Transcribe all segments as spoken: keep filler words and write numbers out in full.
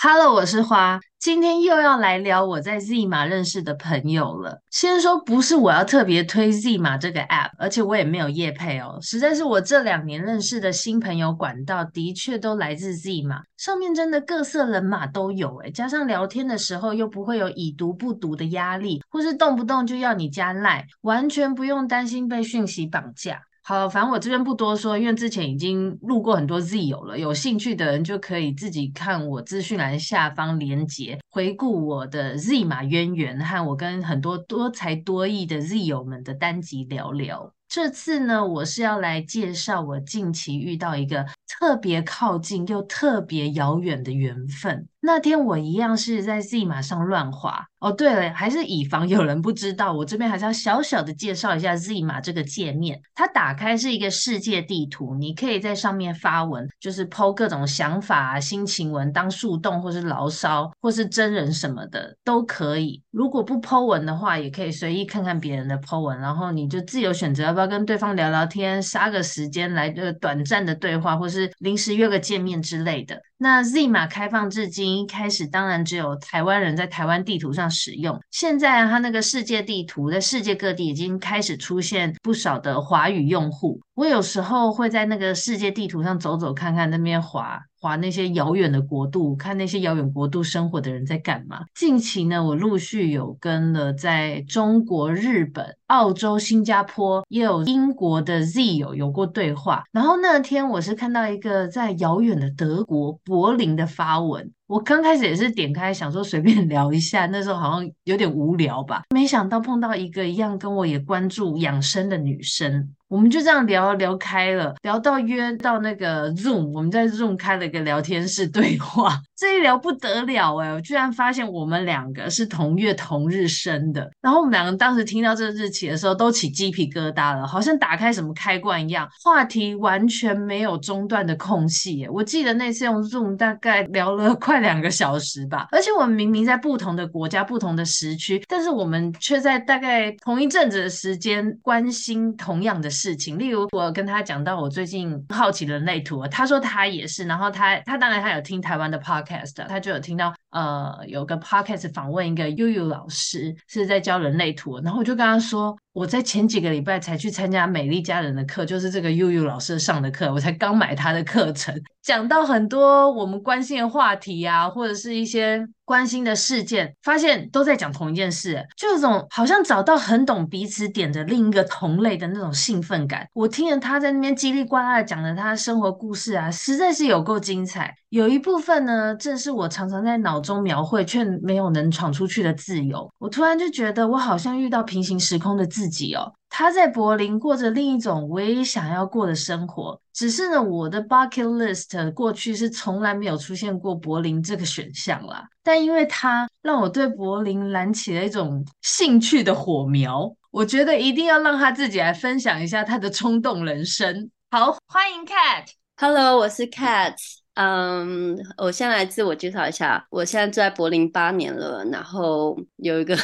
Hello， 我是花，今天又要来聊我在 Z 码认识的朋友了。先说不是我要特别推 Z 码这个 app， 而且我也没有业配哦，实在是我这两年认识的新朋友管道的确都来自 Z 码，上面真的各色人马都有诶，加上聊天的时候又不会有已读不读的压力，或是动不动就要你加 LINE， 完全不用担心被讯息绑架。好，反正我这边不多说，因为之前已经录过很多 Z 友了，有兴趣的人就可以自己看我资讯栏下方连结，回顾我的 Z 码渊源和我跟很多多才多艺的 Z 友们的单集聊聊。这次呢，我是要来介绍我近期遇到一个特别靠近又特别遥远的缘分。那天我一样是在 Z 码上乱滑哦，对了，还是以防有人不知道，我这边还是要小小的介绍一下 Z 码这个界面。它打开是一个世界地图，你可以在上面发文，就是 po 各种想法啊、心情文，当树洞或是牢骚或是真人什么的都可以。如果不 po 文的话，也可以随意看看别人的 po 文，然后你就自由选择要不要跟对方聊聊天，杀个时间来个短暂的对话，或是临时约个见面之类的。那 Z 码开放至今，一开始当然只有台湾人在台湾地图上使用，现在它那个世界地图在世界各地已经开始出现不少的华语用户。我有时候会在那个世界地图上走走看看，那边滑滑那些遥远的国度，看那些遥远国度生活的人在干嘛。近期呢，我陆续有跟了在中国、日本、澳洲、新加坡，也有英国的 Z 友有过对话。然后那天我是看到一个在遥远的德国柏林的发文，我刚开始也是点开想说随便聊一下，那时候好像有点无聊吧，没想到碰到一个一样跟我也关注养生的女生，我们就这样聊聊开了，聊到约到那个 Zoom， 我们在 Zoom 开了一个聊天室对话，这一聊不得了诶、欸、我居然发现我们两个是同月同日生的，然后我们两个当时听到这个日期的时候都起鸡皮疙瘩了，好像打开什么开关一样，话题完全没有中断的空隙、欸、我记得那次用 Zoom 大概聊了快两个小时吧，而且我们明明在不同的国家、不同的时区，但是我们却在大概同一阵子的时间关心同样的事情。例如我跟他讲到我最近好奇人类图，他说他也是，然后他他当然他有听台湾的 podcast， 他就有听到呃有个 podcast 访问一个悠悠老师是在教人类图，然后我就跟他说我在前几个礼拜才去参加美丽家人的课，就是这个悠悠老师上的课，我才刚买他的课程。讲到很多我们关心的话题啊，或者是一些关心的事件，发现都在讲同一件事，就有种好像找到很懂彼此点的另一个同类的那种兴奋感。我听着他在那边叽里呱啦的讲着他的生活故事啊，实在是有够精彩。有一部分呢，正是我常常在脑中描绘却没有能闯出去的自由。我突然就觉得我好像遇到平行时空的自己哦，他在柏林过着另一种我也想要过的生活，只是呢，我的 bucket list 过去是从来没有出现过柏林这个选项啦，但因为他让我对柏林燃起了一种兴趣的火苗，我觉得一定要让他自己来分享一下他的冲动人生。好，欢迎 Cat。 Hello， 我是 Cat。嗯、um, 我先来自我介绍一下，我现在住在柏林八年了，然后有一个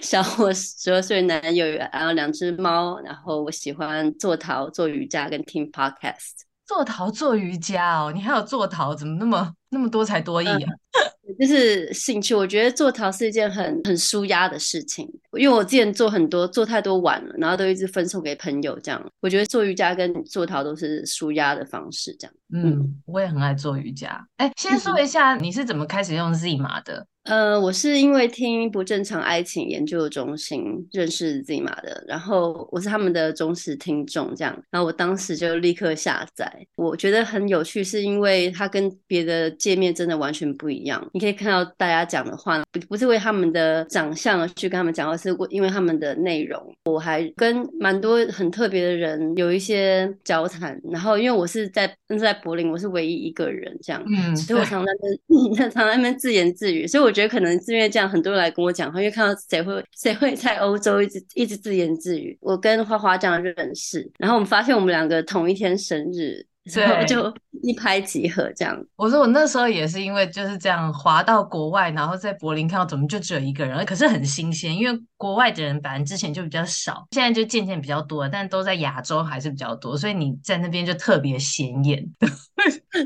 小我十二岁男友，然后两只猫，然后我喜欢做陶、做瑜伽跟听 podcast。 做陶做瑜伽哦，你还有做陶，怎么那么那么多才多艺啊、嗯就是兴趣，我觉得做陶是一件很很舒压的事情，因为我之前做很多做太多碗了，然后都一直分送给朋友这样。我觉得做瑜伽跟做陶都是舒压的方式这样。 嗯, 嗯我也很爱做瑜伽。哎，先说一下你是怎么开始用 Z 码的？呃，我是因为听不正常爱情研究中心认识 Zima 的，然后我是他们的忠实听众，这样，然后我当时就立刻下载。我觉得很有趣，是因为它跟别的界面真的完全不一样。你可以看到大家讲的话，不不是为他们的长相而去跟他们讲话，是因为他们的内容。我还跟蛮多很特别的人有一些交谈，然后因为我是在在柏林，我是唯一一个人这样，嗯，所以我常在那边常在那边自言自语，所以我。我觉得可能是因为这样，很多人来跟我讲话，因为看到谁会谁会在欧洲一直一直自言自语。我跟花花这样认识，然后我们发现我们两个同一天生日，所以就一拍即合这样。我说我那时候也是因为就是这样滑到国外，然后在柏林看到怎么就只有一个人，可是很新鲜，因为国外的人本来之前就比较少，现在就渐渐比较多，但都在亚洲还是比较多，所以你在那边就特别显眼。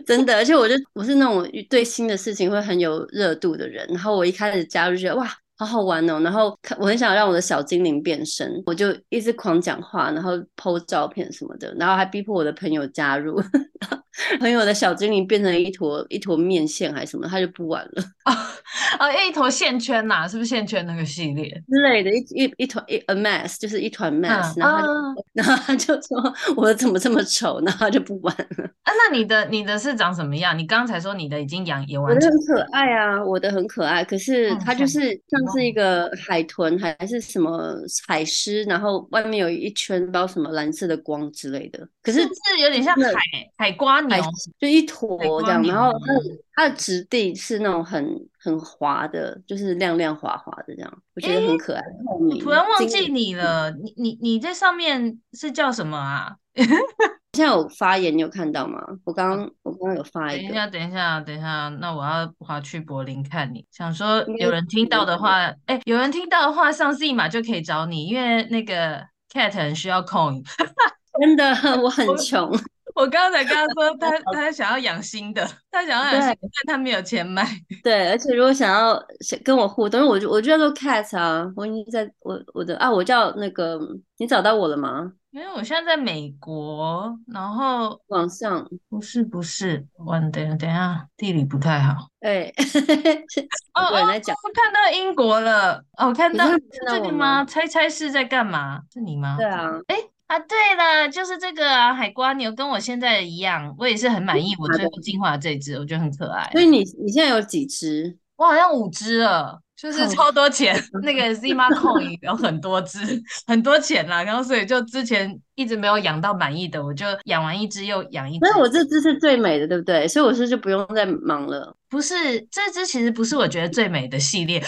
真的，而且我就我是那种对新的事情会很有热度的人，然后我一开始加入就觉得哇好好玩哦，然后我很想让我的小精灵变身，我就一直狂讲话，然后 po 照片什么的，然后还逼迫我的朋友加入。朋友的小精灵变成一坨一坨面线还是什么，他就不玩了。哦哦，一坨线圈呐、啊，是不是线圈那个系列之类的？一一一团一 a mess， 就是一团 mess、嗯。然后他就、啊、然后他就说：“我怎么这么丑？”然后他就不玩了。啊，那你的你的是长什么样？你刚才说你的已经养也完成了，我的很可爱啊，我的很可爱。可是它就是像是一个海豚还是什么海狮，然后外面有一圈不知道什么蓝色的光之类的。可是是有点像海海瓜。就一坨这样，然后它的质地是那种很很滑的，就是亮亮滑滑的这样，我觉得很可爱。我突然忘记你了，你你你在上面是叫什么啊？现在有发言，你有看到吗？我刚刚我刚刚有发一个。等一下，等一下，等一下，那我要滑去柏林看你。想说有人听到的话，哎、欸，有人听到的话，上次一码就可以找你，因为那个 Cat 很需要 coin。真的，我很穷。我刚才跟他说他，他他想要养新的，他想要养新的，但他没有钱买。对，而且如果想要跟我互动，因为我就我就叫做 Cat 啊，我已经在我我的啊，我叫那个，你找到我了吗？因为我现在在美国，然后网上不是不是，我等下等下，地理不太好。哎、欸，哦哦，我看到英国了，哦，看到是这个吗？猜猜是在干嘛？是你吗？对啊，哎、欸。啊，对了，就是这个啊，海瓜牛跟我现在一样，我也是很满意我最后进化的这只，我觉得很可爱。所以你你现在有几只？我好像五只了，就是超多钱。那个 Zima Coin 有很多只，很多钱啦。然后所以就之前一直没有养到满意的，我就养完一只又养一只。那我这只是最美的，对不对？所以我是就不用再忙了。不是，这只其实不是我觉得最美的系列。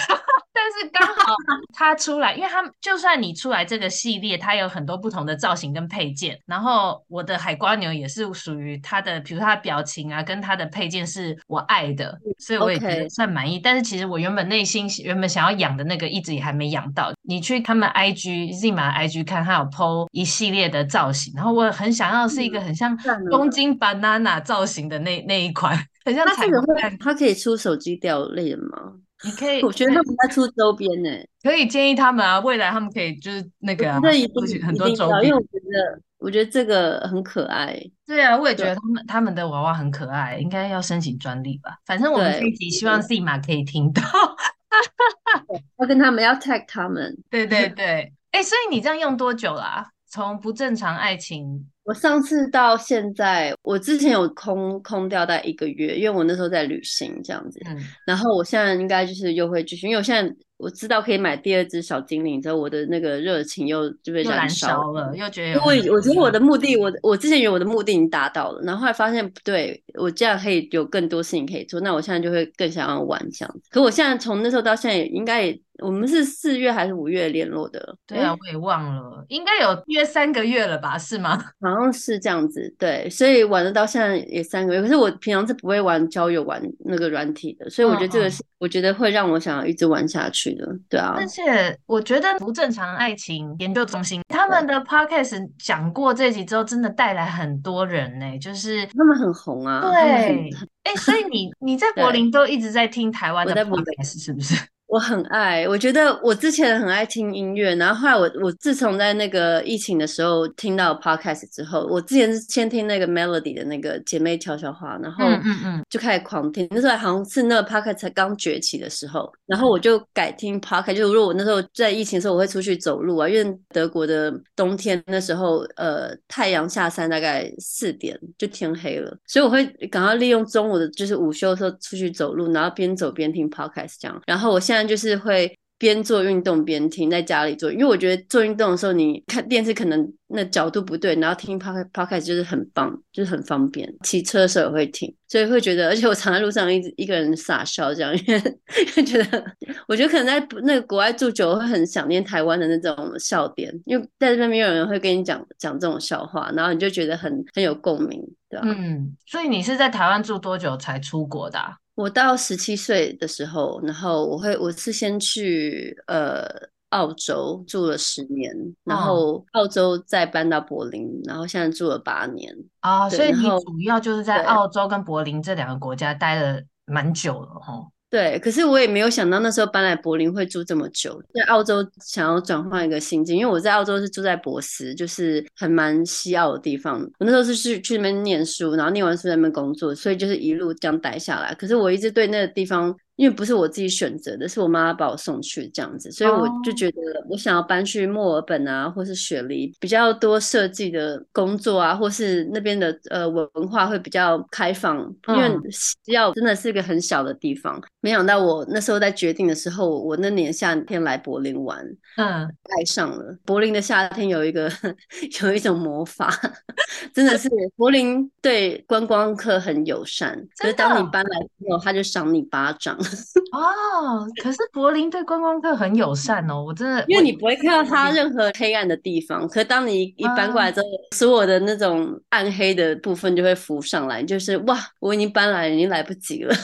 但是刚好它出来，因为它就算你出来这个系列，它有很多不同的造型跟配件。然后我的海瓜牛也是属于它的，比如它的表情啊，跟它的配件是我爱的，所以我也觉得算满意。Okay. 但是其实我原本内心原本想要养的那个，一直也还没养到。你去他们 I G Zima 的 I G 看，它有 po 一系列的造型，然后我很想要是一个很像东京 banana 造型的那那一款，很像彩蛋。它可以出手机吊类的吗？你可以，我觉得他们要出周边呢、欸，可以建议他们啊，未来他们可以就是那个、啊，很多周边，因为我觉得，我觉得这个很可爱。对啊，我也觉得他们他们的娃娃很可爱，应该要申请专利吧。反正我们这一集希望 Zima 可以听到，要跟他们要 tag 他们。对对对，哎、欸，所以你这样用多久啦、啊？从不正常爱情。我上次到现在，我之前有空空掉大概一个月，因为我那时候在旅行这样子、嗯、然后我现在应该就是又会继续，因为我现在我知道可以买第二只小精灵之后，我的那个热情又就被燃烧了，又觉得因为我觉得我的目的，我我之前以为我的目的已经达到了，然后后来发现不对，我这样可以有更多事情可以做，那我现在就会更想要玩这样子。可我现在从那时候到现在也应该也，我们是四月还是五月联络的？对啊，我也忘了，应该有约三个月了吧？是吗？好像是这样子，对，所以玩了到现在也三个月。可是我平常是不会玩交友玩那个软体的，所以我觉得这个是、哦、我觉得会让我想要一直玩下去。对啊，而且我觉得不正常爱情研究中心他们的 podcast 讲过这集之后，真的带来很多人呢、欸，就是他们很红啊。对，哎、欸，所以你你在柏林都一直在听台湾的 podcast 是不是？我很爱，我觉得我之前很爱听音乐，然后后来我我自从在那个疫情的时候听到 podcast 之后，我之前是先听那个 Melody 的那个姐妹悄悄话，然后就开始狂听，那时候好像是那个 podcast 才刚崛起的时候，然后我就改听 podcast， 就是如果我那时候在疫情的时候我会出去走路啊，因为德国的冬天那时候呃太阳下山大概四点就天黑了，所以我会赶快利用中午的就是午休的时候出去走路，然后边走边听 podcast 这样，然后我现在但就是会边做运动边听，在家里做，因为我觉得做运动的时候你看电视可能那角度不对，然后听 podcast 就是很棒，就是很方便，骑车的时候也会听，所以会觉得，而且我常在路上一直一个人傻笑这样，因为觉得我觉得可能在那个国外住久会很想念台湾的那种笑点，因为在这边没有人会跟你讲讲这种笑话，然后你就觉得很很有共鸣，对吧、啊？嗯，所以你是在台湾住多久才出国的、啊？我到十七岁的时候，然后我会我是先去呃澳洲住了十年，然后澳洲再搬到柏林，然后现在住了八年啊、哦，所以你主要就是在澳洲跟柏林这两个国家待了蛮久了齁。对，可是我也没有想到那时候搬来柏林会住这么久，在澳洲想要转换一个心境，因为我在澳洲是住在博斯，就是很蛮西澳的地方，我那时候是去去那边念书，然后念完书在那边工作，所以就是一路这样待下来，可是我一直对那个地方，因为不是我自己选择的，是我妈妈把我送去这样子，所以我就觉得我想要搬去墨尔本啊，或是雪梨，比较多设计的工作啊，或是那边的呃文化会比较开放，因为西澳真的是一个很小的地方、嗯、没想到我那时候在决定的时候，我那年夏天来柏林玩，嗯，爱上了柏林的夏天，有一个有一种魔法真的是柏林对观光客很友善，可是当你搬来之后他就赏你巴掌哦，可是柏林对观光客很友善哦，我真的，因为你不会看到它任何黑暗的地方，可当你一搬过来之后、嗯、所有的那种暗黑的部分就会浮上来，就是哇我已经搬来了，已经来不及了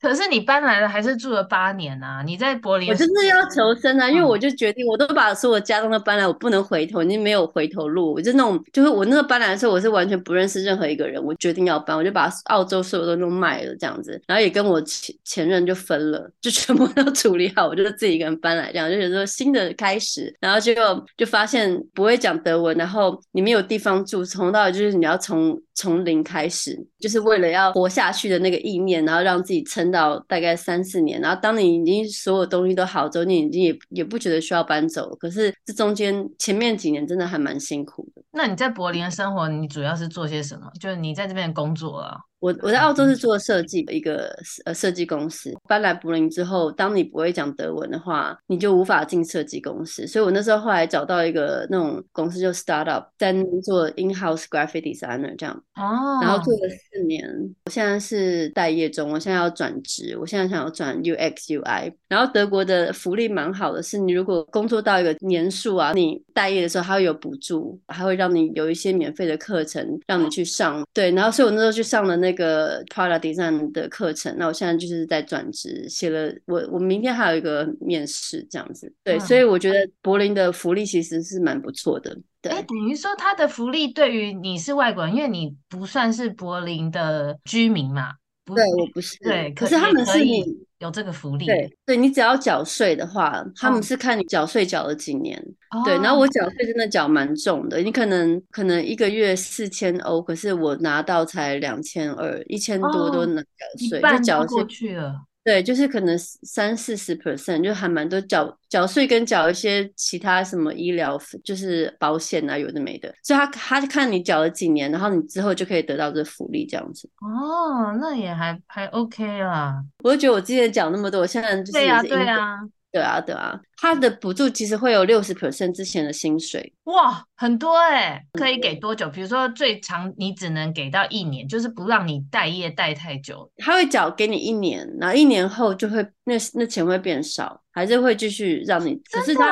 可是你搬来了还是住了八年啊，你在柏林我就是要求生啊、嗯、因为我就决定我都把所有家当都搬来，我不能回头，已经没有回头路，我就那种就是我那时候搬来的时候我是完全不认识任何一个人，我决定要搬，我就把澳洲所有都弄卖了这样子，然后也跟我前前任就分了，就全部都处理好，我就自己一个人搬来这样，就觉得说新的开始，然后就就发现不会讲德文，然后你没有地方住，从到就是你要从从零开始，就是为了要活下去的那个意念，然后让自己撑到大概三四年，然后当你已经所有东西都好之后，你已经 也, 也不觉得需要搬走，可是这中间前面几年真的还蛮辛苦的。那你在柏林的生活你主要是做些什么？就是你在这边工作啊？我我在澳洲是做设计的一个呃设计公司，搬来柏林之后，当你不会讲德文的话，你就无法进设计公司，所以我那时候后来找到一个那种公司就 startup， 在那边做 in-house graphic designer 这样，哦，然后做了四年，我现在是待业中，我现在要转职，我现在想要转 U X U I， 然后德国的福利蛮好的，是你如果工作到一个年数啊，你待业的时候还会有补助，还会让你有一些免费的课程让你去上，对，然后所以我那时候去上了那个那个 product design 的课程，那我现在就是在转职，写了我我明天还有一个面试这样子，对、嗯、所以我觉得柏林的福利其实是蛮不错的，对、欸、等于说他的福利对于你是外国人，因为你不算是柏林的居民嘛，不对，我不是，对，可是他们是你有这个福利，对对，你只要缴税的话、哦、他们是看你缴税缴了几年、哦、对，然后我缴税真的缴蛮重的，你可能可能一个月四千欧，可是我拿到才两千二，一千多都拿缴税、哦、就缴过去了，对，就是可能三四十 percent 就还蛮多，缴缴税跟缴一些其他什么医疗就是保险啊有的没的，所以他他看你缴了几年，然后你之后就可以得到这福利这样子。哦，那也还还 OK 啦。我就觉得我之前讲那么多，我现在就是对啊对啊对啊对啊，他的补助其实会有 百分之六十 之前的薪水。哇，很多欸，可以给多久？比如说最长你只能给到一年，就是不让你待业待太久。他会缴给你一年，然后一年后就会 那, 那钱会变少，还是会继续让你，可是他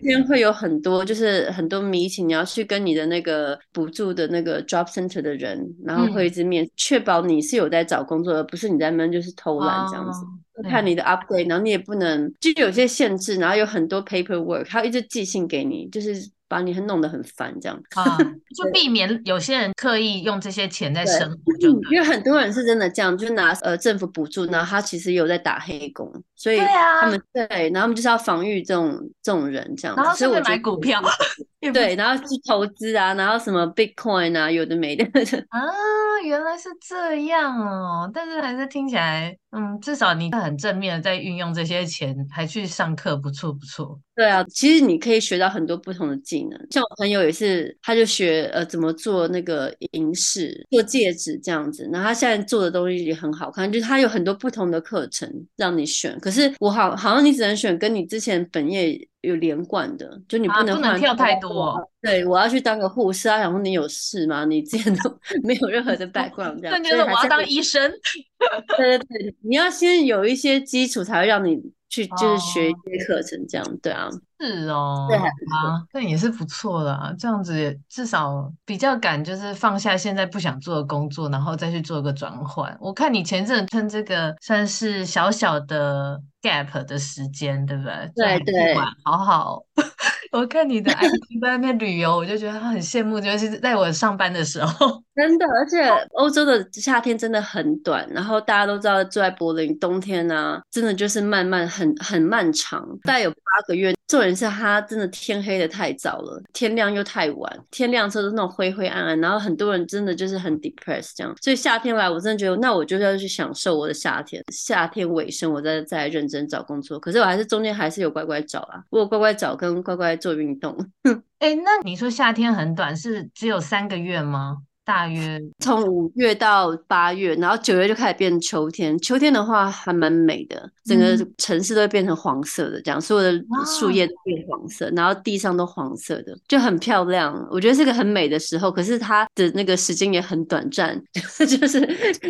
这边会有很多就是很多迷情，你要去跟你的那个补助的那个 job center 的人，然后会一直面、嗯、确保你是有在找工作，而不是你在那边就是偷懒这样子、哦、看你的 upgrade， 然后你也不能就有些限制，然后有很多 paperwork， 他一直寄信给你，就是把你弄得很烦这样、啊、就避免有些人刻意用这些钱在生活就对，因为很多人是真的这样，就拿、呃、政府补助，然后他其实有在打黑工，所以他们 对,、啊、对，然后他们就是要防御这种这种人这样，然后甚至买股票对，然后去投资啊，然后什么 bitcoin 啊，有的没的啊，原来是这样哦，但是还是听起来嗯，至少你很正面的在运用这些钱，还去上课，不错不错。对啊，其实你可以学到很多不同的技能，像我朋友也是，他就学呃怎么做那个银饰，做戒指这样子，然后他现在做的东西也很好看，就是他有很多不同的课程让你选，可是我好好像你只能选跟你之前本业有连贯的，就你不能、啊、不能跳太多、哦。对，我要去当个护士，他想说你有事吗？你之前都没有任何的 background 这样。那就是我要当医生。对对对，你要先有一些基础，才会让你去就是学一些课程这样、哦，对啊。是哦，对啊，那也是不错的啊，这样子至少比较敢就是放下现在不想做的工作，然后再去做个转换。我看你前阵趁这个算是小小的 gap 的时间，对不对？对对，好好。我看你的 I G 在那边旅游，我就觉得他很羡慕，就是在我上班的时候，真的，而且欧洲的夏天真的很短，然后大家都知道住在柏林，冬天啊，真的就是漫漫很很漫长，大概有八个月。重点是它真的天黑的太早了，天亮又太晚，天亮之后都是那种灰灰暗暗，然后很多人真的就是很 depressed 这样，所以夏天来我真的觉得，那我就是要去享受我的夏天，夏天尾声我再再认真找工作，可是我还是中间还是有乖乖找啊，我有乖乖找跟乖乖做运动。哎、欸，那你说夏天很短，是只有三个月吗？大约从五月到八月，然后九月就开始变秋天。秋天的话还蛮美的，整个城市都会变成黄色的，这样所有的树叶都变黄色，然后地上都黄色的，就很漂亮。我觉得是个很美的时候，可是它的那个时间也很短暂，就是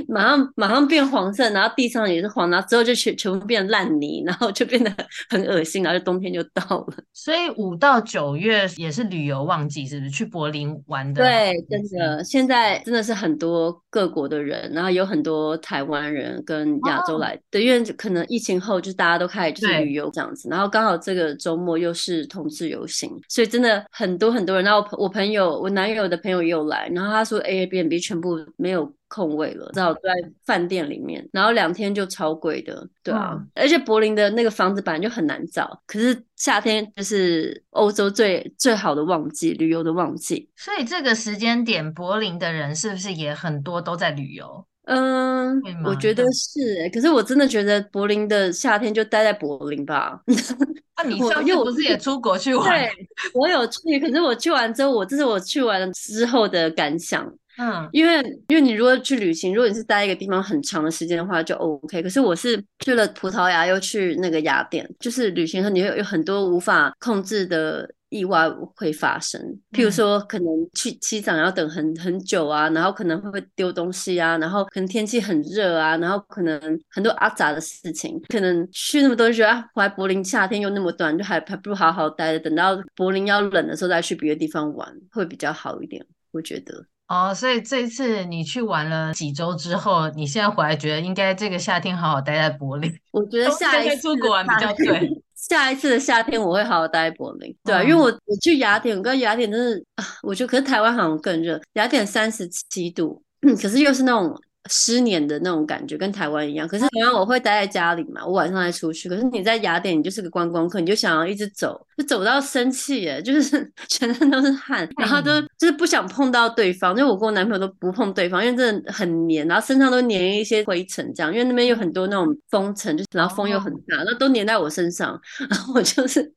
马上马上变黄色，然后地上也是黄，然后之后就全全部变烂泥，然后就变得很恶心，然后就冬天就到了。所以五到九月也是旅游旺季，是不是？去柏林玩的？对，真的现在现在真的是很多各国的人，然后有很多台湾人跟亚洲来、哦、对，因为可能疫情后就大家都开始就是旅游这样子，然后刚好这个周末又是同志游行，所以真的很多很多人。然后我朋友我男友的朋友也有来，然后他说 Airbnb 全部没有空位了，只好在饭店里面，然后两天就超贵的，对啊、嗯、而且柏林的那个房子本来就很难找，可是夏天就是欧洲最最好的旺季，旅游的旺季，所以这个时间点柏林的人是不是也很多都在旅游？嗯，我觉得是、欸、可是我真的觉得柏林的夏天就待在柏林吧。那、啊、你上次不是也出国去玩？对，我有去，可是我去完之后，我这是我去完之后的感想。嗯，因为因为你如果去旅行，如果你是待一个地方很长的时间的话就 OK， 可是我是去了葡萄牙又去那个雅典，就是旅行的时候你会有很多无法控制的意外会发生，譬如说可能去机场要等很很久啊，然后可能会丢东西啊，然后可能天气很热啊，然后可能很多阿杂的事情，可能去那么多就觉得啊，我来柏林夏天又那么短，就还还不如好好待着，等到柏林要冷的时候再去别的地方玩会比较好一点，我觉得。哦，所以这次你去玩了几周之后，你现在回来觉得应该这个夏天好好待在柏林。我觉得下一次出国玩比较对。下一次的夏天我会好好待在柏林，对啊、嗯、因为我我去雅典，我跟雅典真的啊，我觉得可是台湾好像更热，雅典三十七度，可是又是那种失黏的那种感觉，跟台湾一样。可是台湾我会待在家里嘛，我晚上才出去。可是你在雅典，你就是个观光客，你就想要一直走，就走到生气耶，就是全身都是汗，然后都就是不想碰到对方。就我跟我男朋友都不碰对方，因为真的很黏，然后身上都黏一些灰尘这样，因为那边有很多那种风尘，就然后风又很大，然后都黏在我身上，然后我就是。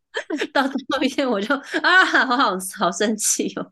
到最后一天我就啊好好好生气哦，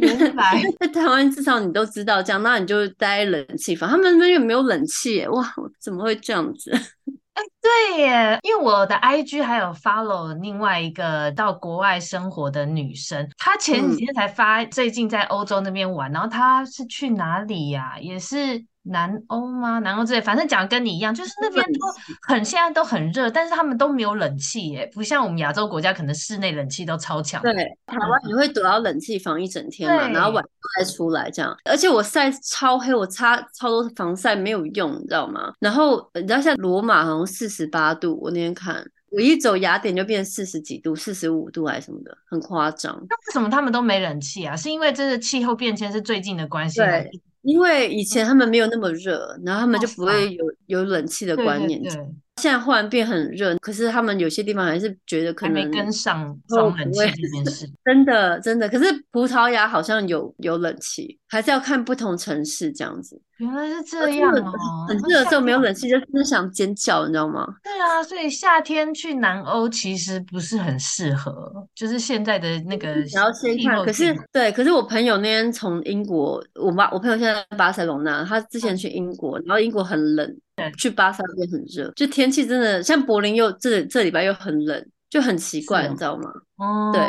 原来在台湾至少你都知道这样，那你就待冷气房，他们那边没有冷气耶，哇怎么会这样子。哎、对耶，因为我的 I G 还有 follow 另外一个到国外生活的女生，她前几天才发、嗯、最近在欧洲那边玩，然后她是去哪里呀、啊？也是南欧吗？南欧之类，反正讲跟你一样，就是那边都很现在都很热，但是他们都没有冷气耶，不像我们亚洲国家可能室内冷气都超强。对，台湾你会躲到冷气房一整天嘛，然后晚上再出来这样。而且我晒超黑，我擦超多防晒没有用，你知道吗？然后你知道现在罗马好像四十八度，我那天看。我一走雅典就变四十几度，四十五度还是什么的，很夸张。那为什么他们都没冷气啊？是因为这是气候变迁是最近的关系？对，因为以前他们没有那么热，然后他们就不会有有冷气的观念。对对对，现在忽然变很热，可是他们有些地方还是觉得可能还没跟上装冷气这件事。真的真的，可是葡萄牙好像有有冷气，还是要看不同城市这样子。原来是这样哦，很热的时候没有冷气就真的想尖叫，你知道吗？对啊，所以夏天去南欧其实不是很适合，就是现在的那个然后先看。可是对，可是我朋友那天从英国，我妈我朋友现在在巴塞隆纳，他之前去英国，然后英国很冷，去巴塞也很热，就天气真的像柏林又这这礼拜又很冷，就很奇怪，你知道吗？哦，对，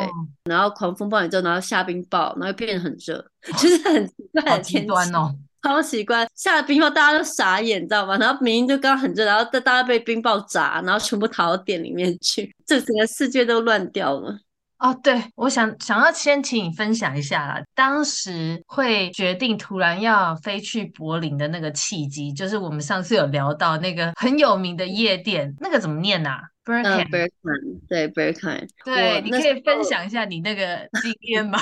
然后狂风暴雨之后，然后下冰雹，然后又变得很热，就是很奇怪的天气。好极端哦，超奇怪，下了冰雹大家都傻眼，你知道吗？然后明明就刚很热，然后大家被冰雹砸，然后全部逃到店里面去，这整个世界都乱掉了。哦，对，我想想要先请你分享一下啦，当时会决定突然要飞去柏林的那个契机，就是我们上次有聊到那个很有名的夜店，那个怎么念啊？Berghain、uh, 对 Berghain 对，你可以分享一下你那个经验吗？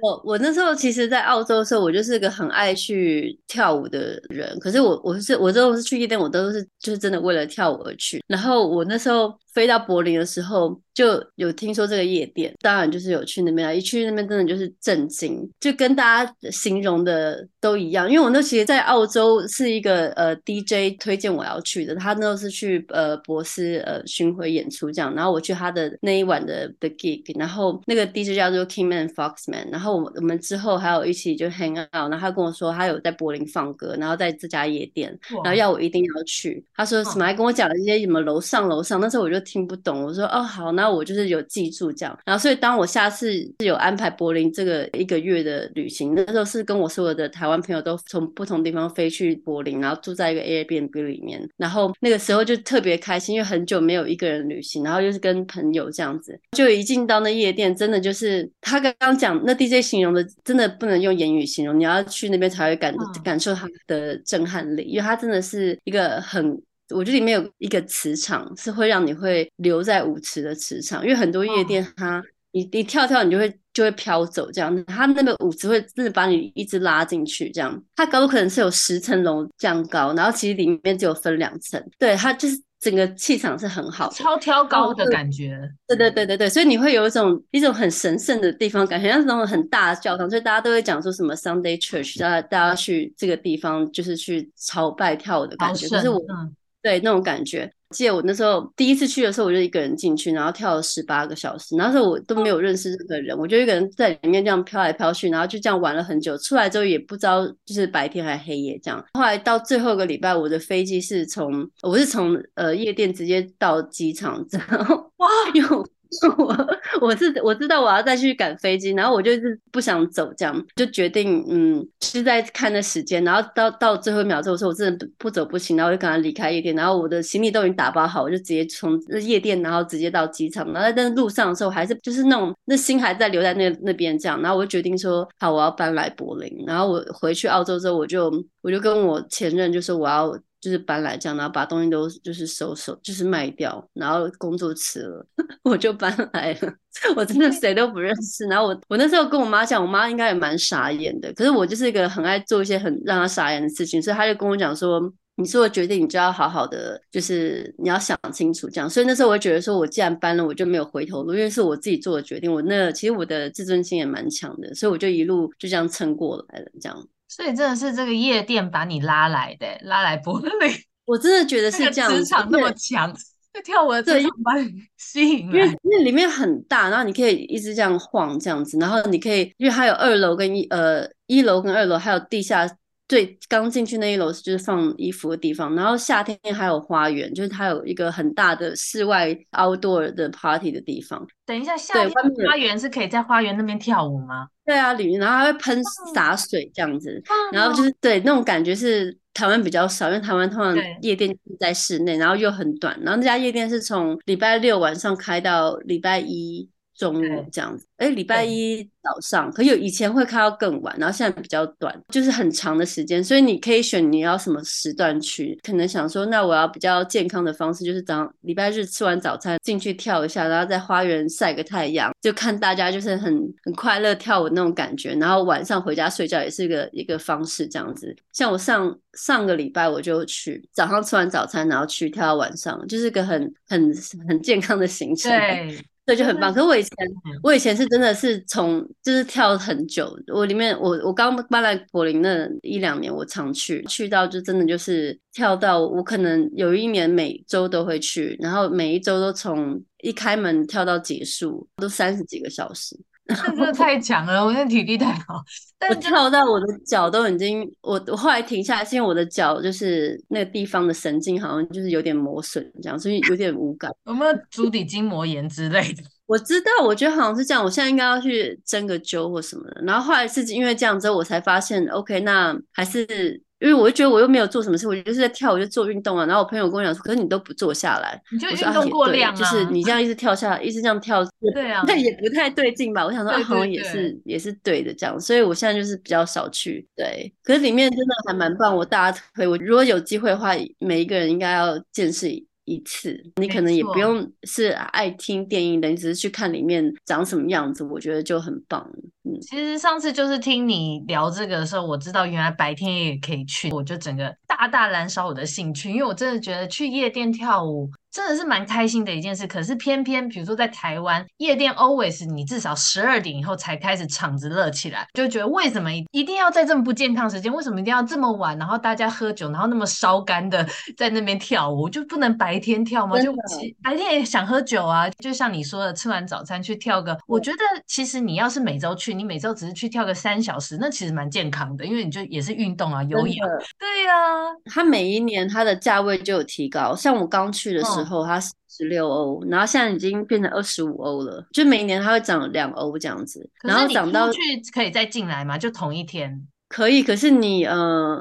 我我那时候其实在澳洲的时候，我就是个很爱去跳舞的人，可是我我是我都是去夜店，我都是就是真的为了跳舞而去。然后我那时候飞到柏林的时候就有听说这个夜店，当然就是有去那边，一去那边真的就是震惊，就跟大家形容的都一样。因为我那其实在澳洲是一个呃 D J 推荐我要去的，他那时候是去呃博斯呃巡回演出这样，然后我去他的那一晚的 the gig， 然后那个 D J 叫做 Kingman Foxman， 然后我们之后还有一起就 hang out， 然后他跟我说他有在柏林放歌，然后在这家夜店，然后要我一定要去，他说什么还跟我讲了一些什么楼上楼上，那时候我就听不懂，我说哦好，那我就是有记住这样。然后所以当我下次有安排柏林这个一个月的旅行，那时候是跟我所有的台湾朋友都从不同地方飞去柏林，然后住在一个 Airbnb 里面，然后那个时候就特别开心，因为很久没有一个人旅行，然后又是跟朋友这样子，就一进到那夜店，真的就是他刚刚讲那 D J 形容的，真的不能用言语形容，你要去那边才会 感,、嗯、感受他的震撼力，因为他真的是一个很，我觉得里面有一个磁场是会让你会留在舞池的磁场，因为很多夜店它、嗯、你, 你跳跳你就会就会飘走这样，它那个舞池会真的把你一直拉进去这样，它高度可能是有十层楼这样高，然后其实里面只有分两层，对，它就是整个气场是很好的，超挑高的感觉。对对对对对，所以你会有一种一种很神圣的地方感觉，像那种很大的教堂，所以大家都会讲说什么 Sunday Church， 大家大家去这个地方就是去朝拜跳舞的感觉。可是我、嗯、对那种感觉。记得我那时候第一次去的时候，我就一个人进去，然后跳了十八个小时，然后那时候我都没有认识任何人，我就一个人在里面这样飘来飘去，然后就这样玩了很久，出来之后也不知道就是白天还黑夜这样。后来到最后一个礼拜，我的飞机是从我是从呃夜店直接到机场这样，哇，因为我我是我知道我要再去赶飞机，然后我就是不想走这样，就决定嗯是在看的时间，然后到到最后一秒之后，我说我真的不走不行，然后我就赶快离开夜店，然后我的行李都已经打包好，我就直接从夜店然后直接到机场，然后在路上的时候还是就是那种那心还在留在那那边这样，然后我就决定说好我要搬来柏林，然后我回去澳洲之后我就我就跟我前任就说我要就是搬来这样，然后把东西都就是收收，就是卖掉，然后工作辞了，我就搬来了。我真的谁都不认识，然后我我那时候跟我妈讲，我妈应该也蛮傻眼的。可是我就是一个很爱做一些很让她傻眼的事情，所以她就跟我讲说，你做决定你就要好好的，就是你要想清楚这样。所以那时候我觉得说我既然搬了我就没有回头路，因为是我自己做的决定，我那其实我的自尊心也蛮强的，所以我就一路就这样撑过来了这样。所以真的是这个夜店把你拉来的，拉来柏林。我真的觉得是这样，磁场那么强，跳舞的磁场把你吸引来，因为因为里面很大，然后你可以一直这样晃这样子，然后你可以因为还有二楼跟一呃一楼跟二楼，还有地下。对，刚进去那一楼就是放衣服的地方，然后夏天还有花园，就是它有一个很大的室外 outdoor 的 party 的地方。等一下，夏天的花园是可以在花园那边跳舞吗？对啊，里面然后还会喷洒水这样子、嗯、然后就是对那种感觉是台湾比较少，因为台湾通常夜店就是在室内，然后又很短，然后那家夜店是从礼拜六晚上开到礼拜一中午这样子，哎，礼拜一早上，可有以前会开到更晚，然后现在比较短，就是很长的时间，所以你可以选你要什么时段去。可能想说，那我要比较健康的方式，就是早上礼拜日吃完早餐进去跳一下，然后在花园晒个太阳，就看大家就是很很快乐跳舞那种感觉。然后晚上回家睡觉也是一个一个方式这样子。像我上上个礼拜我就去早上吃完早餐，然后去跳到晚上，就是个很很很健康的行程。对。对，就很棒。可是我以前，我以前是真的是从就是跳很久。我里面，我我刚搬来柏林那一两年，我常去，去到就真的就是跳到我可能有一年每周都会去，然后每一周都从一开门跳到结束，都三十几个小时。真的太强了，我那体力太好。我跳到我的脚都已经，我我后来停下来是因为我的脚就是那个地方的神经好像就是有点磨损这样，所以有点无感。有没有足底筋膜炎之类的？我知道，我觉得好像是这样。我现在应该要去针个灸或什么的。然后后来是因为这样之后，我才发现 ，OK， 那还是。因为我就觉得我又没有做什么事，我就是在跳，我就做运动啊。然后我朋友跟我讲说，可是你都不坐下来，你就运动过量啊，就是你这样一直跳下来，一直这样跳，对啊，那也不太对劲吧？我想说，对对对，啊，好像也是也是对的这样。所以我现在就是比较少去，对。可是里面真的还蛮棒，我大家推。我如果有机会的话，每一个人应该要见识一次。你可能也不用是爱听电音的，你只是去看里面长什么样子，我觉得就很棒。嗯，其实上次就是听你聊这个的时候，我知道原来白天也可以去，我就整个大大燃烧我的兴趣，因为我真的觉得去夜店跳舞真的是蛮开心的一件事。可是偏偏比如说在台湾夜店 always 你至少十二点以后才开始场子热起来，就觉得为什么一定要在这么不健康时间，为什么一定要这么晚，然后大家喝酒然后那么烧干的在那边跳舞，就不能白天跳吗？就白天也想喝酒啊，就像你说的吃完早餐去跳个，我觉得其实你要是每周去，你每周只是去跳个三小时，那其实蛮健康的，因为你就也是运动啊，有氧。对啊，他每一年他的价位就有提高，像我刚去的时候、嗯然后它十六欧，然后现在已经变成二十五欧了，就每年它会涨两欧这样子。然后涨到去可以再进来吗？就同一天可以，可是你呃，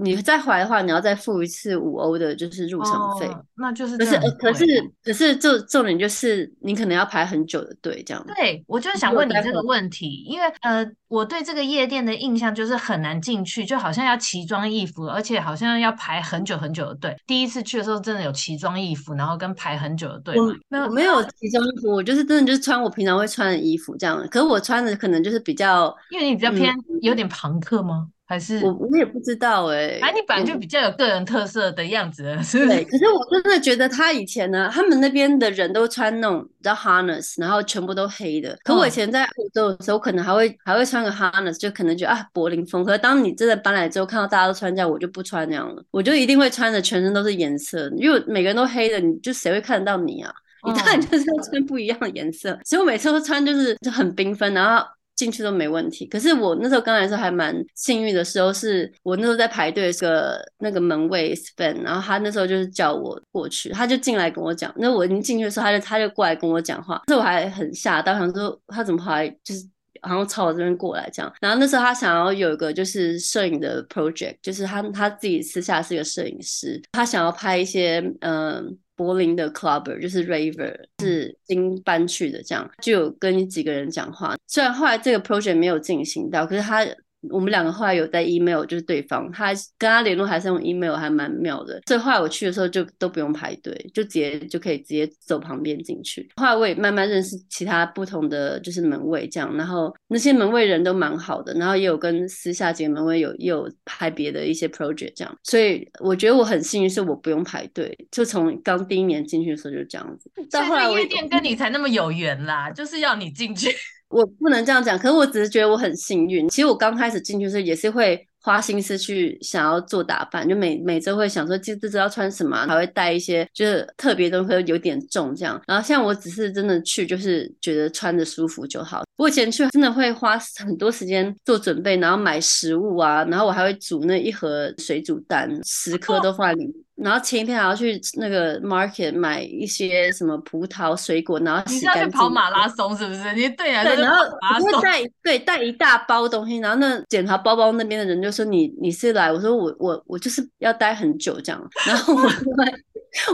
你再回的话，你要再付一次五欧的，就是入场费。哦，那就是可是可是可是重重点就是你可能要排很久的队这样。对，我就想问你这个问题，因为呃，我对这个夜店的印象就是很难进去，就好像要奇装异服，而且好像要排很久很久的队。第一次去的时候真的有奇装异服，然后跟排很久的队。我我没有奇装异服，我就是真的就是穿我平常会穿的衣服这样。可是我穿的可能就是比较，因为你比较偏、嗯、有点庞克。课吗？还是 我, 我也不知道哎、欸，啊，你本来就比较有个人特色的样子了，是不是？对，可是我真的觉得他以前呢，他们那边的人都穿那种比较 harness， 然后全部都黑的。可我以前在欧洲的时候，我可能还会还会穿个 harness， 就可能觉得啊柏林风。可是当你真的搬来之后，看到大家都穿这样，我就不穿那样了，我就一定会穿的全身都是颜色，因为每个人都黑的，你就谁会看得到你啊？你当然就是要穿不一样的颜色。嗯，所以我每次都穿就是就很缤纷，然后进去都没问题。可是我那时候刚来的时候还蛮幸运的时候，是我那时候在排队的时候，那个门卫 Sven， 然后他那时候就是叫我过去，他就进来跟我讲，那我已经进去的时候他就他就过来跟我讲话，那我还很吓到，想说他怎么还就是好像朝我这边过来这样。然后那时候他想要有一个就是摄影的 project， 就是他他自己私下是一个摄影师，他想要拍一些嗯柏林的 clubber， 就是 raver， 是新搬去的这样，就有跟几个人讲话。虽然后来这个 project 没有进行到，可是他我们两个后来有在 email， 就是对方他跟他联络还是用 email， 还蛮妙的。所以后来我去的时候就都不用排队，就直接就可以直接走旁边进去。后来我也慢慢认识其他不同的就是门卫这样，然后那些门卫人都蛮好的，然后也有跟私下几个门卫有也有拍别的一些 project 这样。所以我觉得我很幸运是我不用排队，就从刚第一年进去的时候就这样子。到后来夜店跟你才那么有缘啦，就是要你进去。我不能这样讲，可是我只是觉得我很幸运。其实我刚开始进去的时候也是会花心思去想要做打扮，就每每周会想说这这要穿什么，还会带一些就是特别东西，会有点重这样。然后像我只是真的去，就是觉得穿着舒服就好。我以前去真的会花很多时间做准备，然后买食物啊，然后我还会煮那一盒水煮蛋，十颗都放在里面。哦，然后前一天还要去那个 market 买一些什么葡萄水果，然后洗干净。你是要去跑马拉松是不是？你对啊，对，然后我会带对带一大包东西，然后那检查包包那边的人就说你你是来，我说我我我就是要待很久这样，然后我就会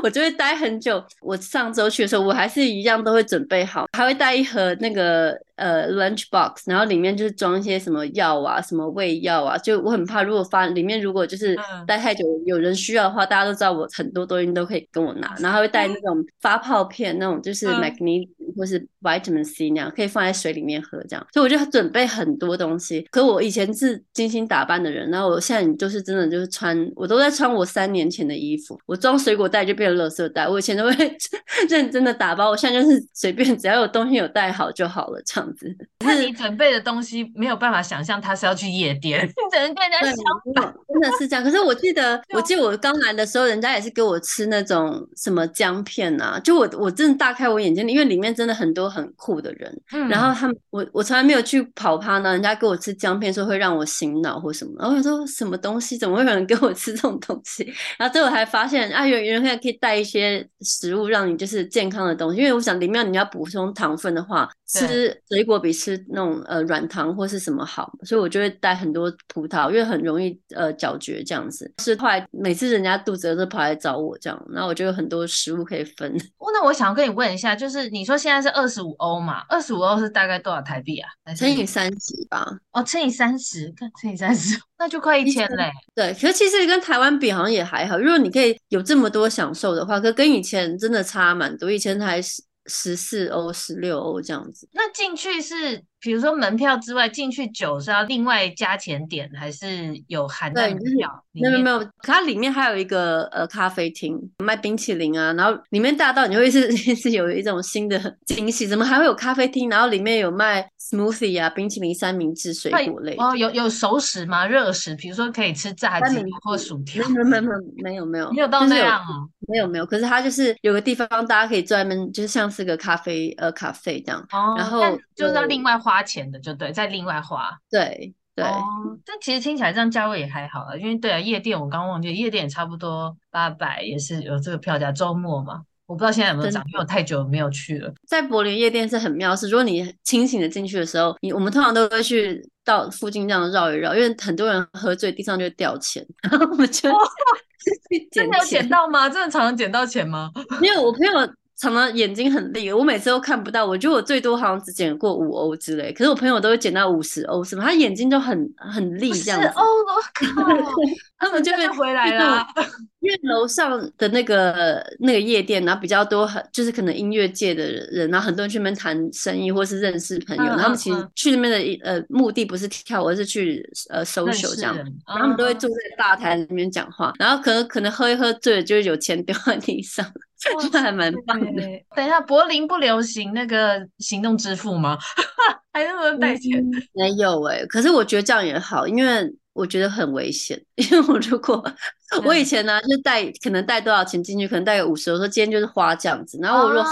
我就会待很久。我上周去的时候，我还是一样都会准备好，还会带一盒那个呃 lunch box， 然后里面就是装一些什么药啊、什么胃药啊，就我很怕如果发里面如果就是待太久、嗯、有人需要的话，大家都知道我很多东西都可以跟我拿，然后还会带那种发泡片，那种就是 magnesium、嗯、或是 vitamin C 那样，可以放在水里面喝这样。所以我就准备很多东西。可我以前是精心打扮的人，然后我现在就是真的就是穿，我都在穿我三年前的衣服，我装水果袋就变成垃圾袋，我以前都会认真的打包，我现在就是随便只要有东西有带好就好了这样子。那你准备的东西没有办法想象他是要去夜店，你只能跟人家相反，真的是这样。可是我记得我记得我刚来的时候，人家也是给我吃那种什么姜片啊，就我我真的大开我眼睛，因为里面真的很多很酷的人、嗯、然后他们我我从来没有去跑趴呢，人家给我吃姜片说会让我醒脑或什么，然后我说什么东西，怎么会有人给我吃这种东西。然后最后还发现啊，有人可以带一些食物让你就是健康的东西，因为我想里面你要补充糖分的话，吃水果比吃那种呃软糖或是什么好，所以我就会带很多葡萄，因为很容易呃搅嚼这样子。是后来每次人家肚子都跑来找我这样，然后我就有很多食物可以分。哦，那我想跟你问一下，就是你说现在是二十五欧嘛，二十五欧是大概多少台币啊？乘以三十吧。哦，乘以三十，看乘以三十那就快一千嘞。对，可是其实跟台湾比好像也还好，如果你可以有这么多享受的话，可跟以前真的差蛮多，以前还是十四欧、十六欧这样子。那进去是，比如说门票之外，进去酒是要另外加钱点，还是有含在门票里面？没有没有，它里面还有一个呃咖啡厅，卖冰淇淋啊，然后里面大到你会是是有一种新的惊喜，怎么还会有咖啡厅？然后里面有卖 smoothie 啊、冰淇淋、三明治、水果类。哦，有有熟食吗？热食，比如说可以吃炸鸡或薯条？没有没有没有没有，没有到那样哦。没有没有，可是它就是有个地方大家可以坐在那边，就是像是个咖啡呃咖啡这样、哦、然后就是要另外花钱的，就对，再另外花，对对、哦、但其实听起来这样价位也还好啊，因为对啊，夜店我刚忘记，夜店也差不多八百，也是有这个票价，周末嘛，我不知道现在有没有涨，因为我太久没有去了。在柏林夜店是很妙，是如果你清醒的进去的时候，你我们通常都会去到附近这样绕一绕，因为很多人喝醉地上就会掉钱，然后我们就、哦、真的有捡到吗？真的常常捡到钱吗？因为我朋友常常眼睛很利，我每次都看不到，我觉得我最多好像只捡过五欧之类，可是我朋友都会捡到五十欧什么，他眼睛就很很利这样子。五十欧，我靠！他们就被回来了。因为楼上的那个那个夜店，然后比较多，就是可能音乐界的人，然后很多人去那边谈生意或是认识朋友，嗯、然后他们其实去那边的、嗯、呃目的不是跳，而是去呃 social 这样，然后他们都会坐在大台那边讲话，嗯、然后可能可能喝一喝醉了，就有钱掉在地上，这还蛮棒的。等一下，柏林不流行那个行动支付吗？还能不能带钱？嗯、没有哎、欸，可是我觉得这样也好，因为我觉得很危险，因为我如果我以前呢、啊、就带可能带多少钱进去，可能带个五十，我说今天就是花这样子，然后我如果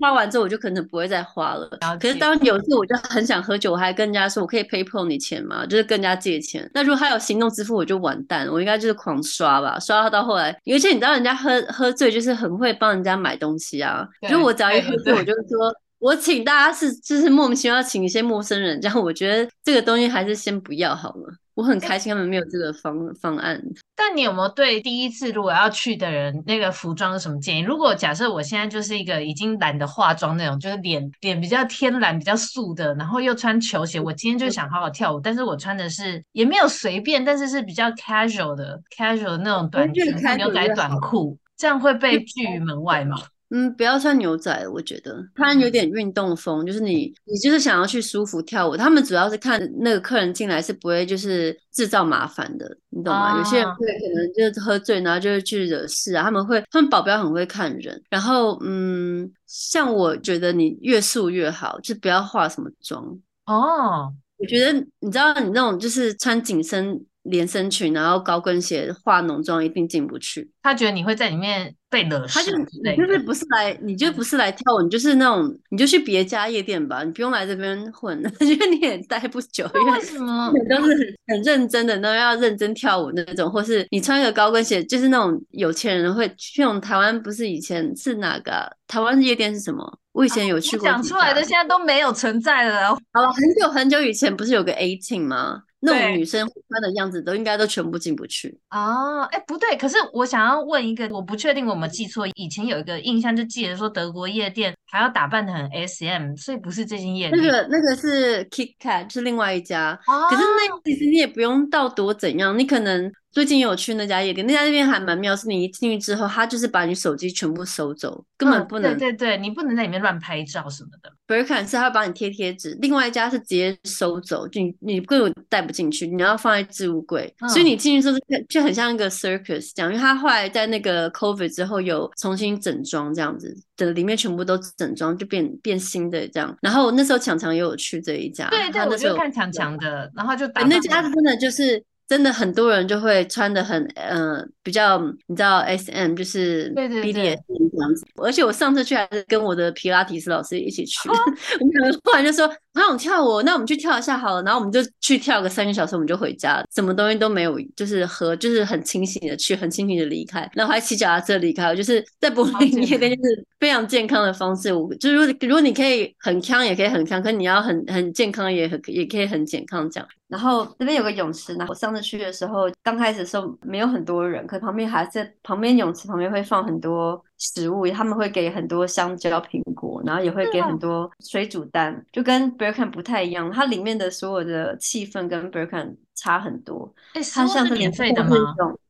花完之后我就可能不会再花了。可是当有一次我就很想喝酒，我还跟人家说我可以 PayPal 你钱嘛，就是跟人家借钱。那如果他有行动支付我就完蛋，我应该就是狂刷吧，刷到后来，而且你知道人家 喝, 喝醉就是很会帮人家买东西啊，就是我只要一喝醉我就说我请大家是就是莫名其妙请一些陌生人这样，我觉得这个东西还是先不要好了。我很开心他们没有这个 方, 方案。但你有没有对第一次如果要去的人那个服装有什么建议？如果假设我现在就是一个已经懒得化妆那种，就是脸脸比较天蓝比较素的，然后又穿球鞋，我今天就想好好跳舞，但是我穿的是也没有随便，但是是比较 casual 的 casual 的那种短裙牛仔短裤，这样会被拒于门外吗？嗯，不要穿牛仔，我觉得穿有点运动风，就是你你就是想要去舒服跳舞。他们主要是看那个客人进来是不会就是制造麻烦的，你懂吗？ Oh. 有些人会可能就是喝醉，然后就会去惹事啊。他们会，他们保镖很会看人。然后嗯，像我觉得你越素越好，就不要化什么妆哦。Oh.我觉得你知道你那种就是穿紧身连身裙然后高跟鞋化浓妆一定进不去，他觉得你会在里面被惹事，你就是不是来你就不是来跳舞，你就是那种你就去别家夜店吧，你不用来这边混，因为你也待不久，为什么你都是很认真的都要认真跳舞那种，或是你穿一个高跟鞋就是那种有钱人会去那种，台湾不是以前是哪个、啊、台湾夜店是什么我以前有去过、啊、讲出来的现在都没有存在了。好了，很久很久以前不是有个 eighteen 吗？那种女生穿的样子都应该都全部进不去哦。哎、欸，不对，可是我想要问一个，我不确定我们记错，以前有一个印象就记得说德国夜店还要打扮得很 S M， 所以不是这间夜店。那个那个是 KitKat， 是另外一家、哦、可是那其实你也不用到多怎样，你可能最近有去那家夜店，那家夜店还蛮妙，是你一进去之后他就是把你手机全部收走，根本不能、嗯、对对对，你不能在里面乱拍照什么的。 Berkan 是他帮你贴贴纸，另外一家是直接收走，就你你根本带不进去，你要放在置物柜、嗯、所以你进去之后就很像一个 circus 这样，因为他后来在那个 COVID 之后有重新整装这样子，等里面全部都整装就 变, 变新的这样。然后那时候强强也有去这一家，对对，我就看强强的，然后就打、欸、那家真的就是真的很多人就会穿的很呃比较你知道 S M 就是 B D S 这样子。而且我上次去还是跟我的皮拉提斯老师一起去、哦、我们后来就说好想跳舞，那我们去跳一下好了，然后我们就去跳个三个小时我们就回家了，什么东西都没有，就是和就是很清醒的去很清醒的离开，然后还骑脚踏车离开，就是在柏林夜店就是非常健康的方式。我就是如果你可以很康也可以很康，可是你要很很健康也很也可以很健康这样。然后这边有个泳池，然后我上次去的时候刚开始的时候没有很多人，可旁边还是旁边泳池旁边会放很多食物，他们会给很多香蕉苹果，然后也会给很多水煮蛋，就跟 Berkan 不太一样，它里面的所有的气氛跟 Berkan 差很多。诶，食物是免费的吗？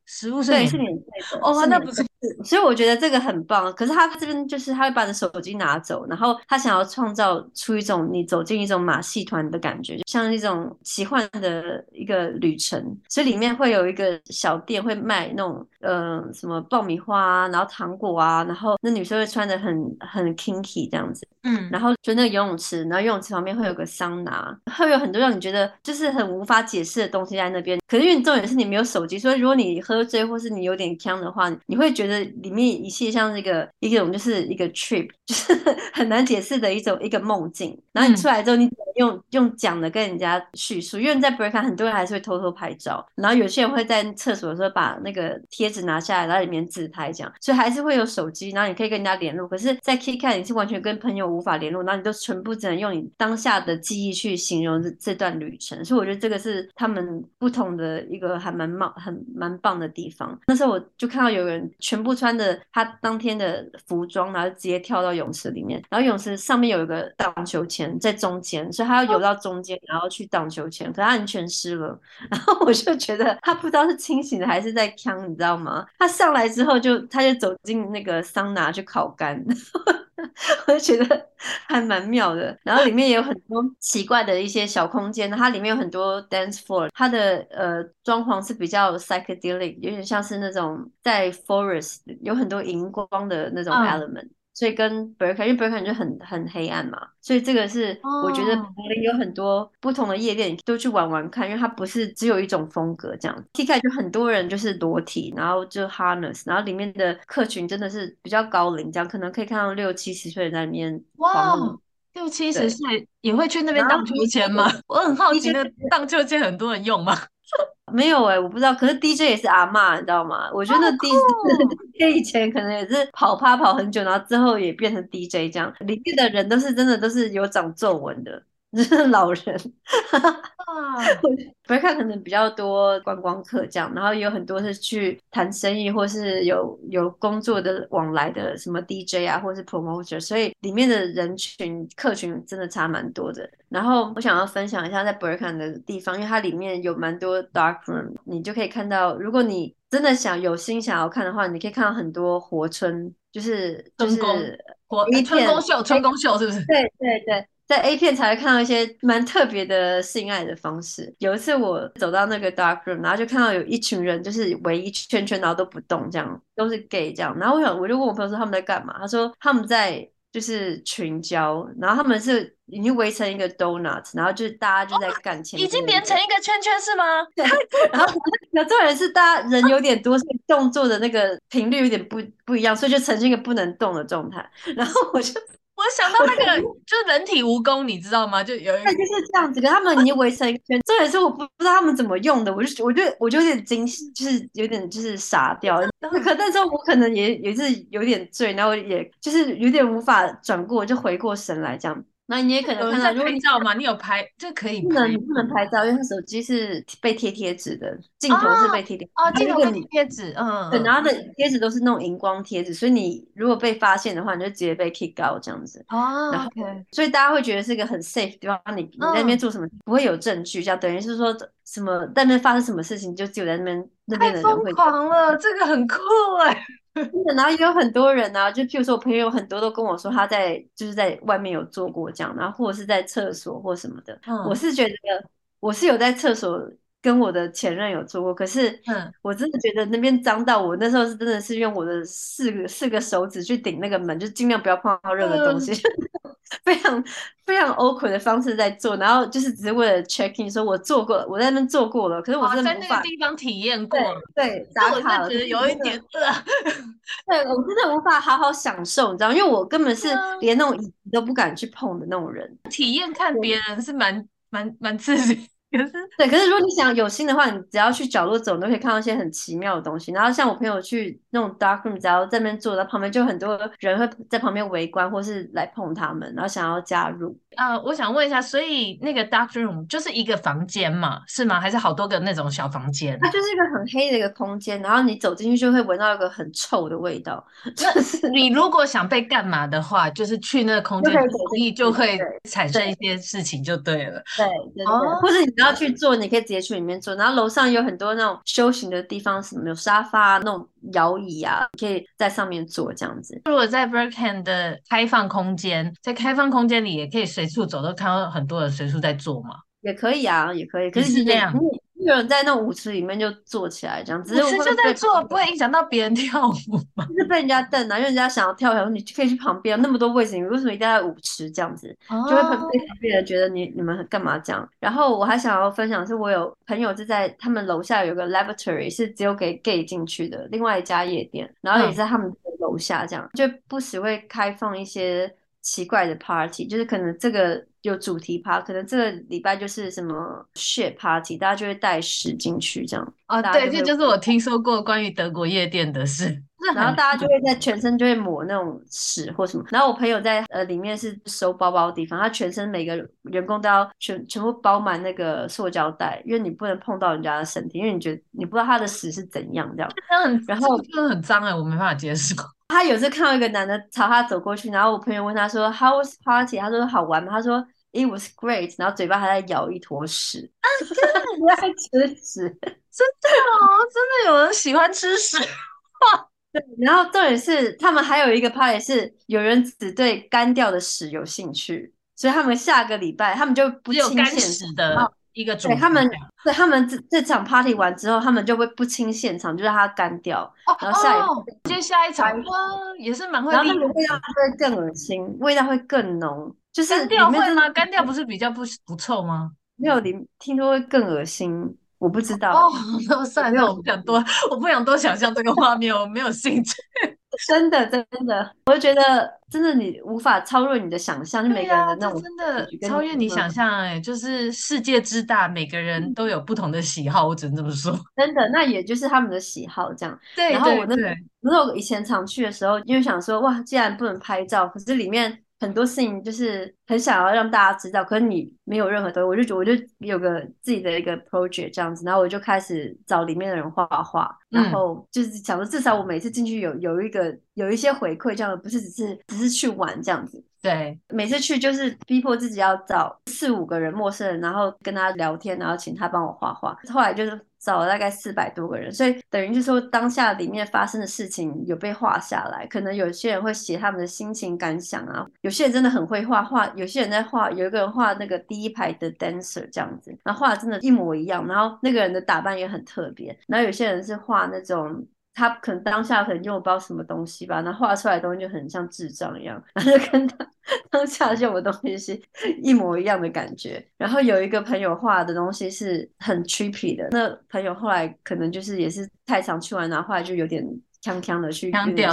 食物是免费的哦，那不是，所以我觉得这个很棒。可是他这边就是他会把你手机拿走，然后他想要创造出一种你走进一种马戏团的感觉，像一种奇幻的一个旅程。所以里面会有一个小店会卖那种呃什么爆米花啊，然后糖果啊，然后那女生会穿得很很 kinky 这样子，嗯，然后就那个游泳池，然后游泳池旁边会有个桑拿，会有很多让你觉得就是很无法解释的东西在那边。可是因为重点是你没有手机，所以如果你喝醉或是你有点呛的话，你会觉得里面一切像一个一种就是一个 trip， 就是很难解释的一种一个梦境。然后你出来之后，你用用讲的跟人家叙述，因为在 Berkan 很多人还是会偷偷拍照，然后有些人会在厕所的时候把那个贴纸拿下来，然后里面自拍这样，所以还是会有手机，然后你可以跟人家联络。可是在 KitKat 你是完全跟朋友无法联络，然后你都全部只能用你当下的记忆去形容 这, 这段旅程。所以我觉得这个是他们不同的一个还蛮很蛮棒的地方。那时候我就看到有人全部穿着他当天的服装，然后直接跳到泳池里面，然后泳池上面有一个荡秋千在中间，所以他要游到中间然后去荡秋千，可是他完全湿了。然后我就觉得他不知道是清醒的还是在呛，你知道吗？他上来之后就他就走进那个桑拿去烤干我就觉得还蛮妙的。然后里面也有很多奇怪的一些小空间，它里面有很多 dance floor， 它的呃装潢是比较 psychedelic， 有点像是那种在 forest 有很多荧光的那种 element、嗯，所以跟 Berkan， 因为 Berkan 就很很黑暗嘛，所以这个是我觉得柏林有很多不同的夜店都去玩玩看，因为它不是只有一种风格这样。KitKat 就很多人就是裸体，然后就 harness， 然后里面的客群真的是比较高龄这样，可能可以看到六七十岁人在里面狂舞。Wow， 六七十岁也会去那边荡秋千吗？我很好奇，那荡秋千很多人用吗？没有哎、欸，我不知道。可是 D J 也是阿嬷，你知道吗？我觉得 D J、oh, cool. 以前可能也是跑趴跑很久，然后之后也变成 D J 这样。里面的人都是真的都是有长皱纹的，就是老人。Berkan 可能比较多观光客这样，然后也有很多是去谈生意或是有有工作的往来的什么 D J 啊，或是 promoter， 所以里面的人群客群真的差蛮多的。然后我想要分享一下在 Berkan 的地方，因为它里面有蛮多 dark room， 你就可以看到，如果你真的想有心想要看的话，你可以看到很多活春，就是就是活春宫秀，春宫秀是不是？对对对。在 A 片才会看到一些蛮特别的性爱的方式。有一次我走到那个 dark room， 然后就看到有一群人就是围一圈圈，然后都不动，这样都是 gay 这样。然后我想，我就问我朋友说他们在干嘛，他说他们在就是群交，然后他们是已经围成一个 donut， 然后就是大家就在干前面、哦、已经连成一个圈圈是吗？对，然后有重点是大家人有点多，所以动作的那个频率有点不不一样，所以就呈现一个不能动的状态。然后我就我想到那个就是人体蜈蚣，你知道吗？就有一个对就是这样子，可是他们已经围成一个圈。重点是我不知道他们怎么用的，我就我就我就有点惊喜，就是有点就是傻掉。可那时候我可能也也是有点醉，然后也就是有点无法转过，就回过神来这样。那你也可能看到，有人在拍照吗？你有拍就可以拍，不能你不能拍照，因为他手机是被贴贴纸的，镜头是被贴贴哦，镜头被贴贴纸，嗯，对，然后的贴纸都是那种荧光贴纸，所以你如果被发现的话，你就直接被 kick out 这样子哦，然后、okay、所以大家会觉得是一个很 safe 的地方，你你在那边做什么、嗯、不会有证据，这样等于是说什么在那边发生什么事情，就只有在那边那边的人会。太疯狂了，这个很酷哎、欸。然后也有很多人啊，就譬如说我朋友很多都跟我说他在就是在外面有做过这样，然后或者是在厕所或什么的、嗯、我是觉得我是有在厕所跟我的前任有做过，可是我真的觉得那边脏到我那时候是真的是用我的四个四个手指去顶那个门，就尽量不要碰到任何东西、嗯、非常非常 awkward 的方式在做，然后就是只是为了 check in 说我做过了，我在那边做过了，可是我真的无法、哦、在那个地方体验过了，对，打卡了，我真的觉得有一点对我真的无法好好享受，你知道，因为我根本是连那种椅子都不敢去碰的那种人，体验看别人是蛮蛮蛮刺激。可是对，可是如果你想有心的话，你只要去角落走，你都可以看到一些很奇妙的东西。然后像我朋友去那种 dark room， 只要在那边坐，到旁边就很多人会在旁边围观，或是来碰他们，然后想要加入。呃，我想问一下，所以那个 dark room 就是一个房间嘛，是吗？还是好多个那种小房间？它就是一个很黑的一个空间，然后你走进去就会闻到一个很臭的味道。就是你如果想被干嘛的话，就是去那个空间，容易就会产生一些事情就对了。对对对，哦、或是你要去坐，你可以直接去里面坐。然后楼上有很多那种休息的地方，什么有沙发、啊、那种摇椅啊，你可以在上面坐这样子。如果在 Berkhan 的开放空间，在开放空间里也可以随。随处走都看到很多人随处在做嘛，也可以啊，也可以，可是是这样，有人在那舞池里面就坐起来这样，只是我就在坐，不会影响到别人跳舞嘛？就是被人家瞪啊，因为人家想要跳，你可以去旁边，那么多位置，你为什么一定要在舞池这样子？哦、就会被旁边人觉得你你们干嘛这样？然后我还想要分享是，我有朋友就在他们楼下有个 lavatory 是只有给 gay 进去的，另外一家夜店，然后也在他们楼下这样，嗯、就不时会开放一些。奇怪的 party， 就是可能这个有主题趴，可能这个礼拜就是什么 shit party， 大家就会带屎进去这样。哦，对，这就是我听说过关于德国夜店的事。然后大家就会在全身就会抹那种屎或什么。然后我朋友在呃里面是收包包的地方，他全身每个员工都要全全部包满那个塑胶袋，因为你不能碰到人家的身体，因为你觉得你不知道他的屎是怎样这样。然后真的很脏哎、欸，我没办法接受。他有时看到一个男的朝他走过去，然后我朋友问他说 How was party？ 他说好玩吗？他说 It was great， 然后嘴巴还在咬一坨屎。啊，真的爱吃屎，真的哦，真的有人喜欢吃屎。对，然后重点是他们还有一个 party 是有人只对干掉的屎有兴趣，所以他们下个礼拜他们就不清现场的一个主题。对他们，对他们 这, 这场 party 完之后，他们就会不清现场，就让它干掉。哦、然后下一哦，接下一场、啊、也是蛮会。然后那个味道会更恶心，味道会更浓。就是干掉会吗？干掉不是比较不不臭吗？没有，你听说会更恶心。我不知道哦，那算了，我不想多，我不想多想象这个画面，我没有兴趣。真的，真的，我觉得真的你无法超越你的想象，就每个人的那种、啊、真的超越你想象、欸，哎，就是世界之大，每个人都有不同的喜好，我只能这么说。真的，那也就是他们的喜好这样。对，然后我那时候以前常去的时候，因为想说哇，既然不能拍照，可是里面。很多事情就是很想要让大家知道，可是你没有任何东西，我就觉得我就有个自己的一个 project 这样子，然后我就开始找里面的人画画，然后就是想说至少我每次进去有有一个有一些回馈这样的，不是只是只是去玩这样子。对，每次去就是逼迫自己要找四五个人陌生人，然后跟他聊天，然后请他帮我画画。后来就是找了大概四百多个人，所以等于就是说当下里面发生的事情有被画下来。可能有些人会写他们的心情感想啊，有些人真的很会画画，有些人在画，有一个人画那个第一排的 dancer 这样子，然后画的真的一模一样，然后那个人的打扮也很特别，然后有些人是画那种他可能当下可能用不知道什么东西吧，然后画出来的东西就很像智障一样，然后就跟他当下用的东西是一模一样的感觉。然后有一个朋友画的东西是很 trippy 的，那朋友后来可能就是也是太常去玩，然后后来就有点呛呛的去呛掉，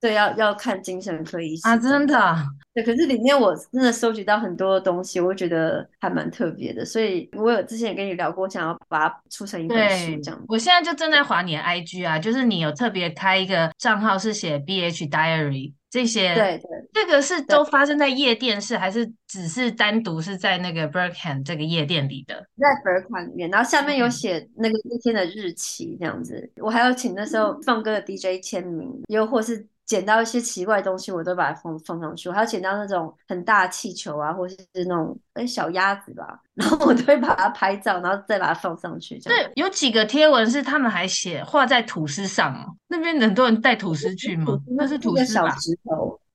对，要要看精神科医生啊，真的、啊。对，可是里面我真的收集到很多东西，我觉得还蛮特别的，所以我有之前也跟你聊过，想要把它出成一本书这样。我现在就正在滑你的 I G 啊，就是你有特别开一个账号是写 B H Diary 这些，对对，这个是都发生在夜店是还是只是单独是在那个 Berkham 这个夜店里的？在 Berkham 里面，然后下面有写那个那天的日期这样子，我还要请那时候放歌的 D J 签名，又或是。捡到一些奇怪的东西我都把它 放, 放上去，我还要捡到那种很大的气球啊，或是那种、欸、小鸭子吧，然后我都会把它拍照，然后再把它放上去这样。对，有几个贴文是他们还写画在吐司上、哦、那边很多人带吐司去吗？那是吐司吧，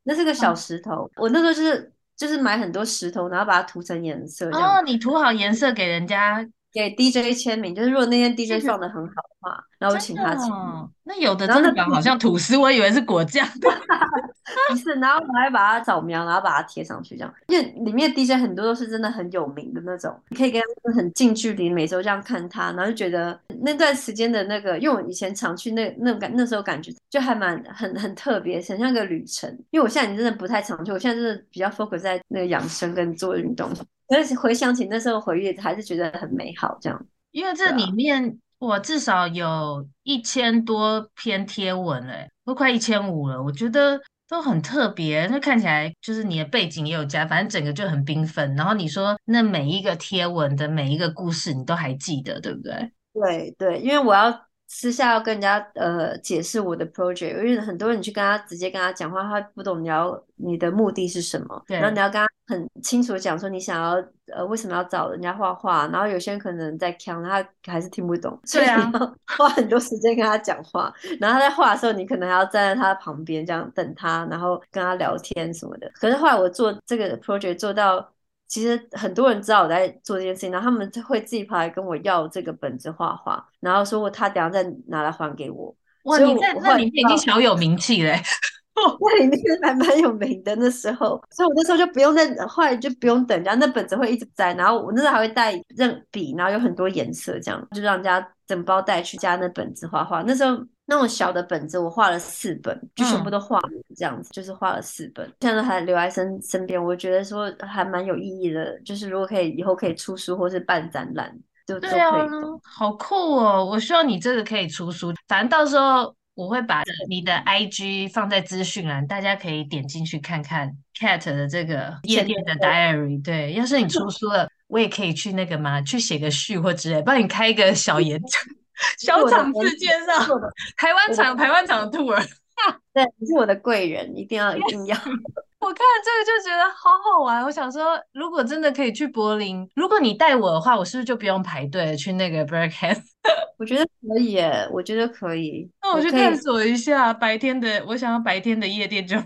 那是个小石头、啊、我那时候就是就是买很多石头然后把它涂成颜色这样。哦，你涂好颜色给人家给 D J 签名，就是如果那天 D J 放的很好的话，然后我请他签名、哦。那有的真的好像吐司，我以为是果酱。不是，然后我还把它扫描，然后把它贴上去这样。因为里面 D J 很多都是真的很有名的那种，你可以跟他很近距离每周这样看他，然后就觉得那段时间的那个，因为我以前常去那那种感，那时候感觉就还蛮很很特别，很像个旅程。因为我现在真的不太常去，我现在真的比较 focus 在那个养生跟做运动。但是回想起那时候回忆还是觉得很美好这样，因为这里面、啊、我至少有一千多篇贴文了、欸、都快一千五了，我觉得都很特别，那看起来就是你的背景也有加，反正整个就很缤纷。然后你说那每一个贴文的每一个故事你都还记得对不对？对对，因为我要私下要跟人家呃解释我的 project， 因为很多人你去跟他直接跟他讲话，他不懂你要你的目的是什么，然后你要跟他很清楚讲说你想要呃为什么要找人家画画，然后有些人可能在呛他还是听不懂，所以你要花很多时间跟他讲话，然后他在画的时候你可能还要站在他旁边这样等他，然后跟他聊天什么的。可是后来我做这个 project 做到。其实很多人知道我在做这件事情，然后他们会自己跑来跟我要这个本子画画，然后说他等一下再拿来还给我。哇，你在那里面已经小有名气了、欸、那里面还蛮有名的那时候，所以我那时候就不用再后来就不用等人家，那本子会一直在，然后我那时候还会带笔，然后有很多颜色这样，就让人家整包带去家那本子画画。那时候那种小的本子我画了四本，就全部都画了这样子、嗯、就是画了四本，现在还留在 身, 身边，我觉得说还蛮有意义的，就是如果可以以后可以出书或是办展览就对啊，好酷哦，我希望你这个可以出书，反正到时候我会把你的 I G 放在资讯栏，大家可以点进去看看 Cat 的这个夜店的 diary。 对，要是你出书了我也可以去那个嘛，去写个序或之类，帮你开一个小演讲小厂子介绍台湾厂台湾厂的 tour。 对，你是我的贵人，一定要一定要我看这个就觉得好好玩，我想说如果真的可以去柏林，如果你带我的话，我是不是就不用排队去那个 Berkham？ 我觉得可以耶，我觉得可以，那我去探索一下白天的，我想要白天的夜店就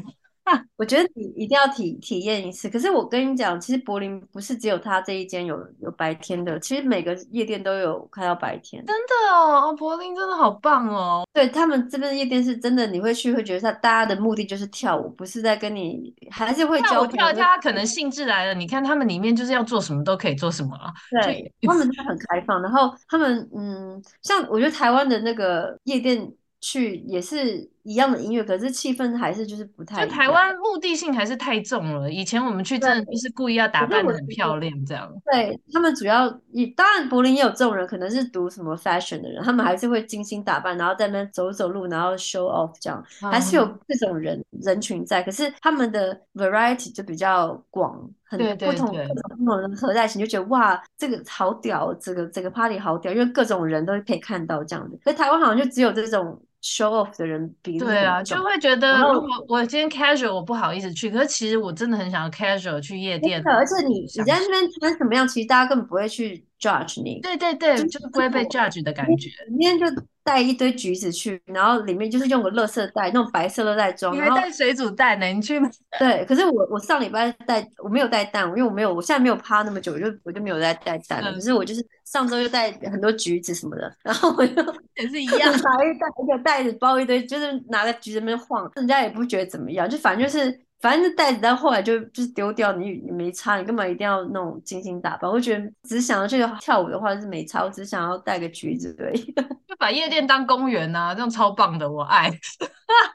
我觉得你一定要 体, 体验一次。可是我跟你讲，其实柏林不是只有他这一间 有, 有白天的，其实每个夜店都有开到白天。真的 哦, 哦柏林真的好棒哦。对，他们这边的夜店是真的你会去会觉得大家的目的就是跳舞，不是在跟你还是会教跳一下，可能兴致来了你看他们里面就是要做什么都可以做什么、啊、对，他们都很开放。然后他们嗯，像我觉得台湾的那个夜店去也是一样的音乐，可是气氛还是就是不太一样，就台湾目的性还是太重了，以前我们去真的就是故意要打扮得很漂亮这样。 对, 对他们主要当然柏林也有这种人，可能是读什么 fashion 的人，他们还是会精心打扮，然后在那边走走路，然后 show off 这样，还是有这种人、嗯、人群在，可是他们的 variety 就比较广，很不同各种不同人合在一起，就觉得哇这个好屌，这个这个 party 好屌，因为各种人都可以看到这样的。可是台湾好像就只有这种show off 的人比例，对啊，就会觉得如果我今天 casual 我不好意思去，可是其实我真的很想要 casual 去夜店。而且你你在那边穿什么样，其实大家根本不会去 judge 你。对对对，就是不会被 judge 的感觉。今天就带一堆橘子去，然后里面就是用个垃圾袋，那种白色垃圾袋装。你还带水煮蛋呢？你去吗？对，可是我我上礼拜带，我没有带蛋，因为我没有，我现在没有趴那么久，我就我就没有再带蛋了。嗯、可是我就是上周就带很多橘子什么的，然后我就也是一样，拿一袋一个袋子包一堆，就是拿个橘子在那边晃，人家也不觉得怎么样，就反正就是。反正这袋子到后来就就是丢掉，你你没差，你根本一定要那种精心打扮。我觉得只想要去跳舞的话是没差，我只想要带个橘子而已。就把夜店当公园啊，这种超棒的，我爱。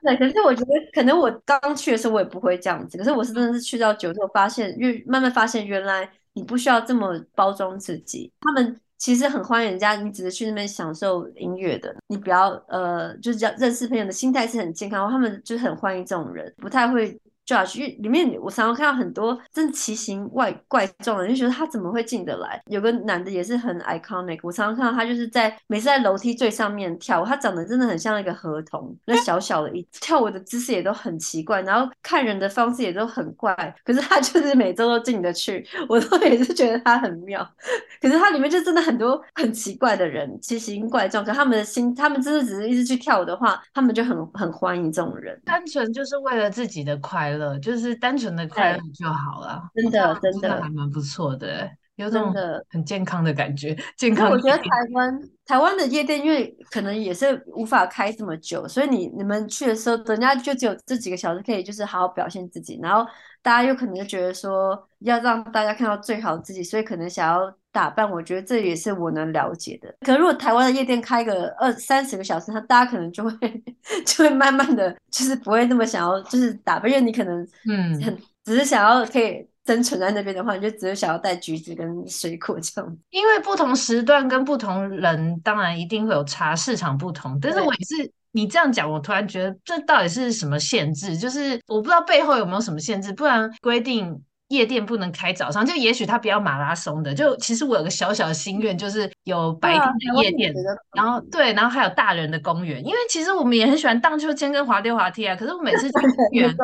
对，可是我觉得可能我刚去的时候我也不会这样子，可是我是真的是去到久之后发现，越慢慢发现原来你不需要这么包装自己，他们其实很欢迎人家，你只是去那边享受音乐的，你不要呃就是认识朋友的心态是很健康，他们就很欢迎这种人，不太会。Josh， 因为里面我常常看到很多真的奇形怪怪状的，就觉得他怎么会进得来。有个男的也是很 iconic， 我常常看到他就是在每次在楼梯最上面跳舞，他长得真的很像一个河童，那小小的一跳舞的姿势也都很奇怪，然后看人的方式也都很怪，可是他就是每周都进得去，我都也是觉得他很妙。可是他里面就真的很多很奇怪的人，奇形怪状，可他们的心，他们真的只是一直去跳舞的话，他们就很很欢迎这种人，单纯就是为了自己的快乐，就是单纯的快乐就好了。真的真的还蛮不错的，有种很健康的感觉，健康。我觉得台湾台湾的夜店因为可能也是无法开这么久，所以你你们去的时候人家就只有这几个小时可以就是好好表现自己，然后大家又可能就觉得说要让大家看到最好的自己，所以可能想要打扮，我觉得这也是我能了解的。可是如果台湾的夜店开个二三十个小时，大家可能就会就会慢慢的就是不会那么想要就是打扮，因为你可能嗯只是想要可以生存在那边的话，你就只是想要带橘子跟水果这样。因为不同时段跟不同人，当然一定会有差，市场不同。但是我也是。你这样讲我突然觉得这到底是什么限制，就是我不知道背后有没有什么限制，不然规定夜店不能开早上，就也许他不要马拉松的，就其实我有个小小的心愿，就是有白天的夜店、啊、然后对，然后还有大人的公园，因为其实我们也很喜欢荡秋千跟滑溜滑梯啊，可是我每次去公园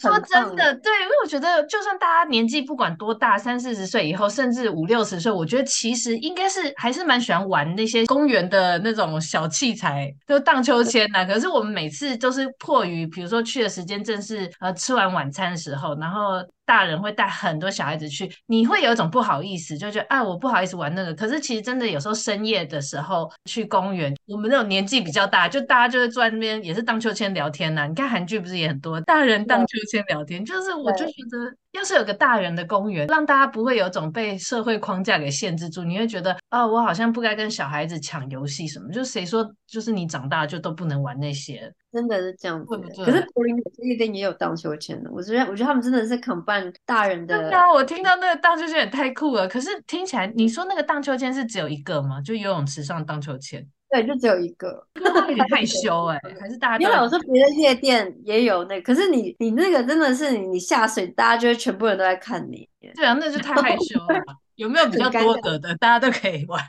说真的，对，因为我觉得就算大家年纪不管多大，三四十岁以后甚至五六十岁，我觉得其实应该是还是蛮喜欢玩那些公园的那种小器材，就荡秋千啊。可是我们每次都是迫于比如说去的时间正是呃吃完晚餐的时候，然后大人会带很多小孩子去，你会有一种不好意思，就觉得啊我不好意思玩那个。可是其实真的有时候深夜的时候去公园，我们那种年纪比较大，就大家就会坐在那边也是荡秋千聊天啊，你看韩剧不是也很多大人荡秋千聊天，就是我就觉得要是有个大人的公园，让大家不会有种被社会框架给限制住，你会觉得哦，我好像不该跟小孩子抢游戏什么，就谁说就是你长大就都不能玩那些，真的是这样子的。对对，可是柏林夜店也有荡秋千的，我觉得我觉得他们真的是 combine 大人的。对啊，我听到那个荡秋千也太酷了。可是听起来你说那个荡秋千是只有一个吗？就游泳池上荡秋千？对，就只有一个，有点害羞哎、欸，还是大家都？因为我说别的夜店也有那个，可是你你那个真的是 你, 你下水，大家就会全部人都在看你。对啊，那就太害羞了。有没有比较多个的，大家都可以玩？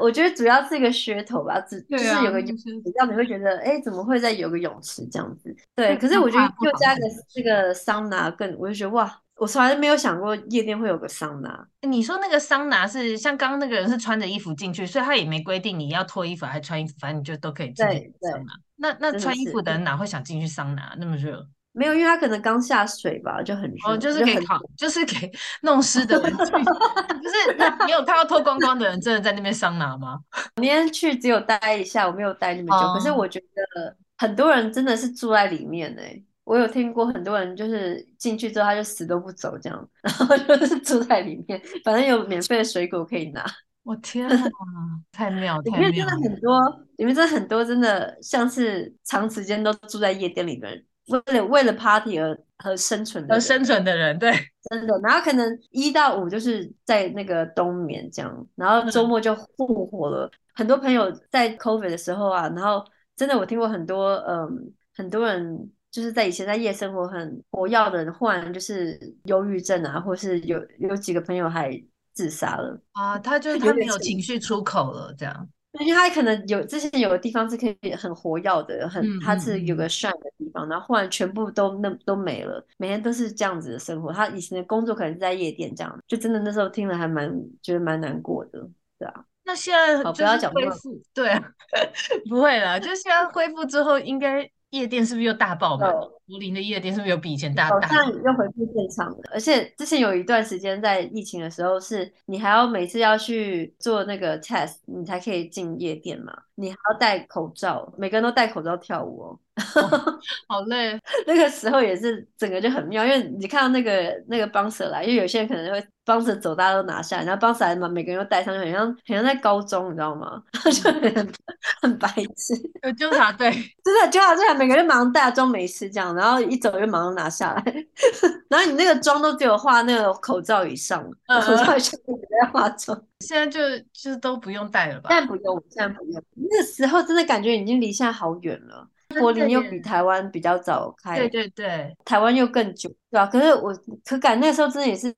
我觉得主要是一个噱头吧，只、啊、就是有个泳池，让你会觉得哎、欸，怎么会再有个泳池这样子？对，可是我觉得又加个这个桑拿更，我就觉得哇。我从来没有想过夜店会有个桑拿。你说那个桑拿是像刚刚那个人是穿着衣服进去，所以他也没规定你要脱衣服还穿衣服，反正你就都可以进去桑拿。那那穿衣服的人哪会想进去桑拿？那么热？没有，因为他可能刚下水吧，就很热。哦，就是给烤，就是给弄湿的人去。就是那你有看到脱光光的人真的在那边桑拿吗？我今天去只有待一下，我没有待那么久。哦、可是我觉得很多人真的是住在里面哎、欸。我有听过很多人就是进去之后他就死都不走这样，然后就是住在里面，反正有免费的水果可以拿。我天啊，太妙太妙！里面真的很多，里面真的很多，真的像是长时间都住在夜店里面，为了为了 party 而而生存的人，而生存的人，对，真的。然后可能一到五就是在那个冬眠这样，然后周末就复活了。嗯、很多朋友在 COVID 的时候啊，然后真的我听过很多，嗯，很多人。就是在以前在夜生活很活跃的人，忽然就是忧郁症啊，或是有有几个朋友还自杀了啊，他就他没有情绪出口了，这样。因为他可能有之前有的地方是可以很活跃的，很他是有个 shine 的地方，嗯嗯，然后忽然全部都那都没了，每天都是这样子的生活。他以前的工作可能是在夜店这样，就真的那时候听了还蛮觉得蛮难过的，对啊。那现在不要讲恢复，对、啊，不会了。就现在恢复之后，应该夜店是不是又大爆满？柏林的夜店是不是又比以前大？好像又恢复正常了。而且之前有一段时间在疫情的时候，是你还要每次要去做那个 test， 你才可以进夜店嘛。你还要戴口罩，每个人都戴口罩跳舞哦。哦、好累那个时候也是整个就很妙，因为你看到那个那个 bouncer 来，因为有些人可能会 bouncer 走大家都拿下来，然后 bouncer 来每个人都戴上去，很像很像在高中你知道吗？就很很白痴，有纠察队，真的纠察队，每个人马上戴装没事这样，然后一走就马上拿下来然后你那个妆都只有画那个口罩以上、呃、口罩以上你在化妆，现在就就都不用戴了吧？但不用，现在不用。那时候真的感觉已经离现在好远了，柏林又比台湾比较早开，对对对，台湾又更久，对吧、啊？可是我可感那时候真的也是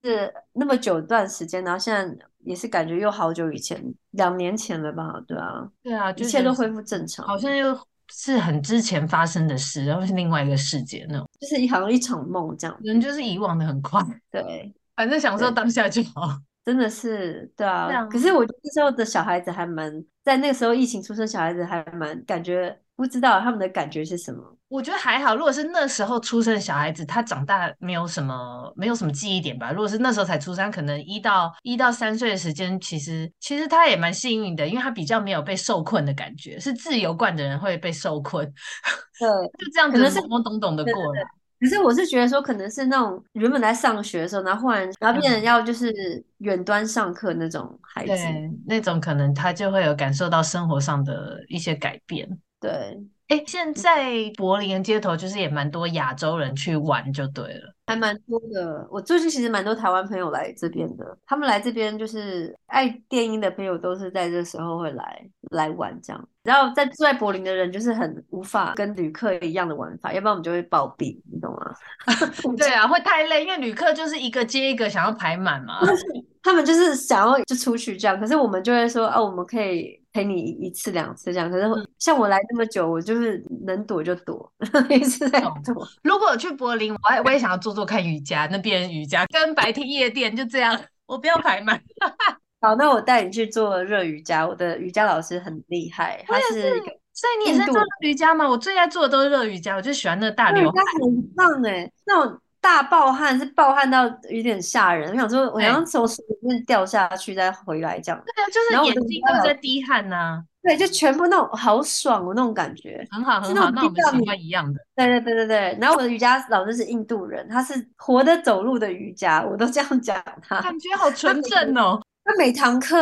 那么久一段时间，然后现在也是感觉又好久以前，两年前了吧？对啊，对啊，一切都恢复正常，好像又是很之前发生的事，然后是另外一个世界那种，就是好像一场梦这样。人就是遗忘的很快，对，反正享受当下就好。真的是，对啊，对啊。可是我觉得那时候的小孩子还蛮，在那个时候疫情出生，小孩子还蛮感觉。不知道他们的感觉是什么，我觉得还好。如果是那时候出生的小孩子，他长大没有什么没有什么记忆点吧。如果是那时候才出生，可能一到一到三岁的时间，其实其实他也蛮幸运的，因为他比较没有被受困的感觉。是自由惯的人会被受困，对，就这样子懵懵懂懂的过来。可是我是觉得说，可能是那种原本在上学的时候，然后忽然然后变成要就是远端上课那种孩子，对，那种可能他就会有感受到生活上的一些改变。对，哎，现在柏林的街头就是也蛮多亚洲人去玩就对了，还蛮多的。我最近其实蛮多台湾朋友来这边的，他们来这边就是爱电音的朋友都是在这时候会来来玩这样。然后在住在柏林的人就是很无法跟旅客一样的玩法，要不然我们就会暴毙，你懂吗？对啊，会太累，因为旅客就是一个接一个想要排满嘛，他们就是想要就出去这样。可是我们就会说啊，我们可以陪你一次两次这样。可是像我来那么久，我就是能躲就躲，一直在躲。如果去柏林，我我也想要做做看瑜伽，那边瑜伽跟白天夜店就这样，我不要排满。好，那我带你去做热瑜伽，我的瑜伽老师很厉害，他是一个，所以你也是做瑜伽吗？我最爱做的都是热瑜伽，我就喜欢那大流汗，那很棒哎、欸，那种大暴汗是暴汗到有点吓人，我想说我好像从水里面掉下去再回来这样，对啊，就是眼睛都在滴汗啊，对，就全部那种好爽哦，那种感觉很好很好， 那, 那我们喜欢一样的，对对对对对。然后我的瑜伽老师是印度人，他是活得走路的瑜伽，我都这样讲他，感觉好纯正哦。他每堂课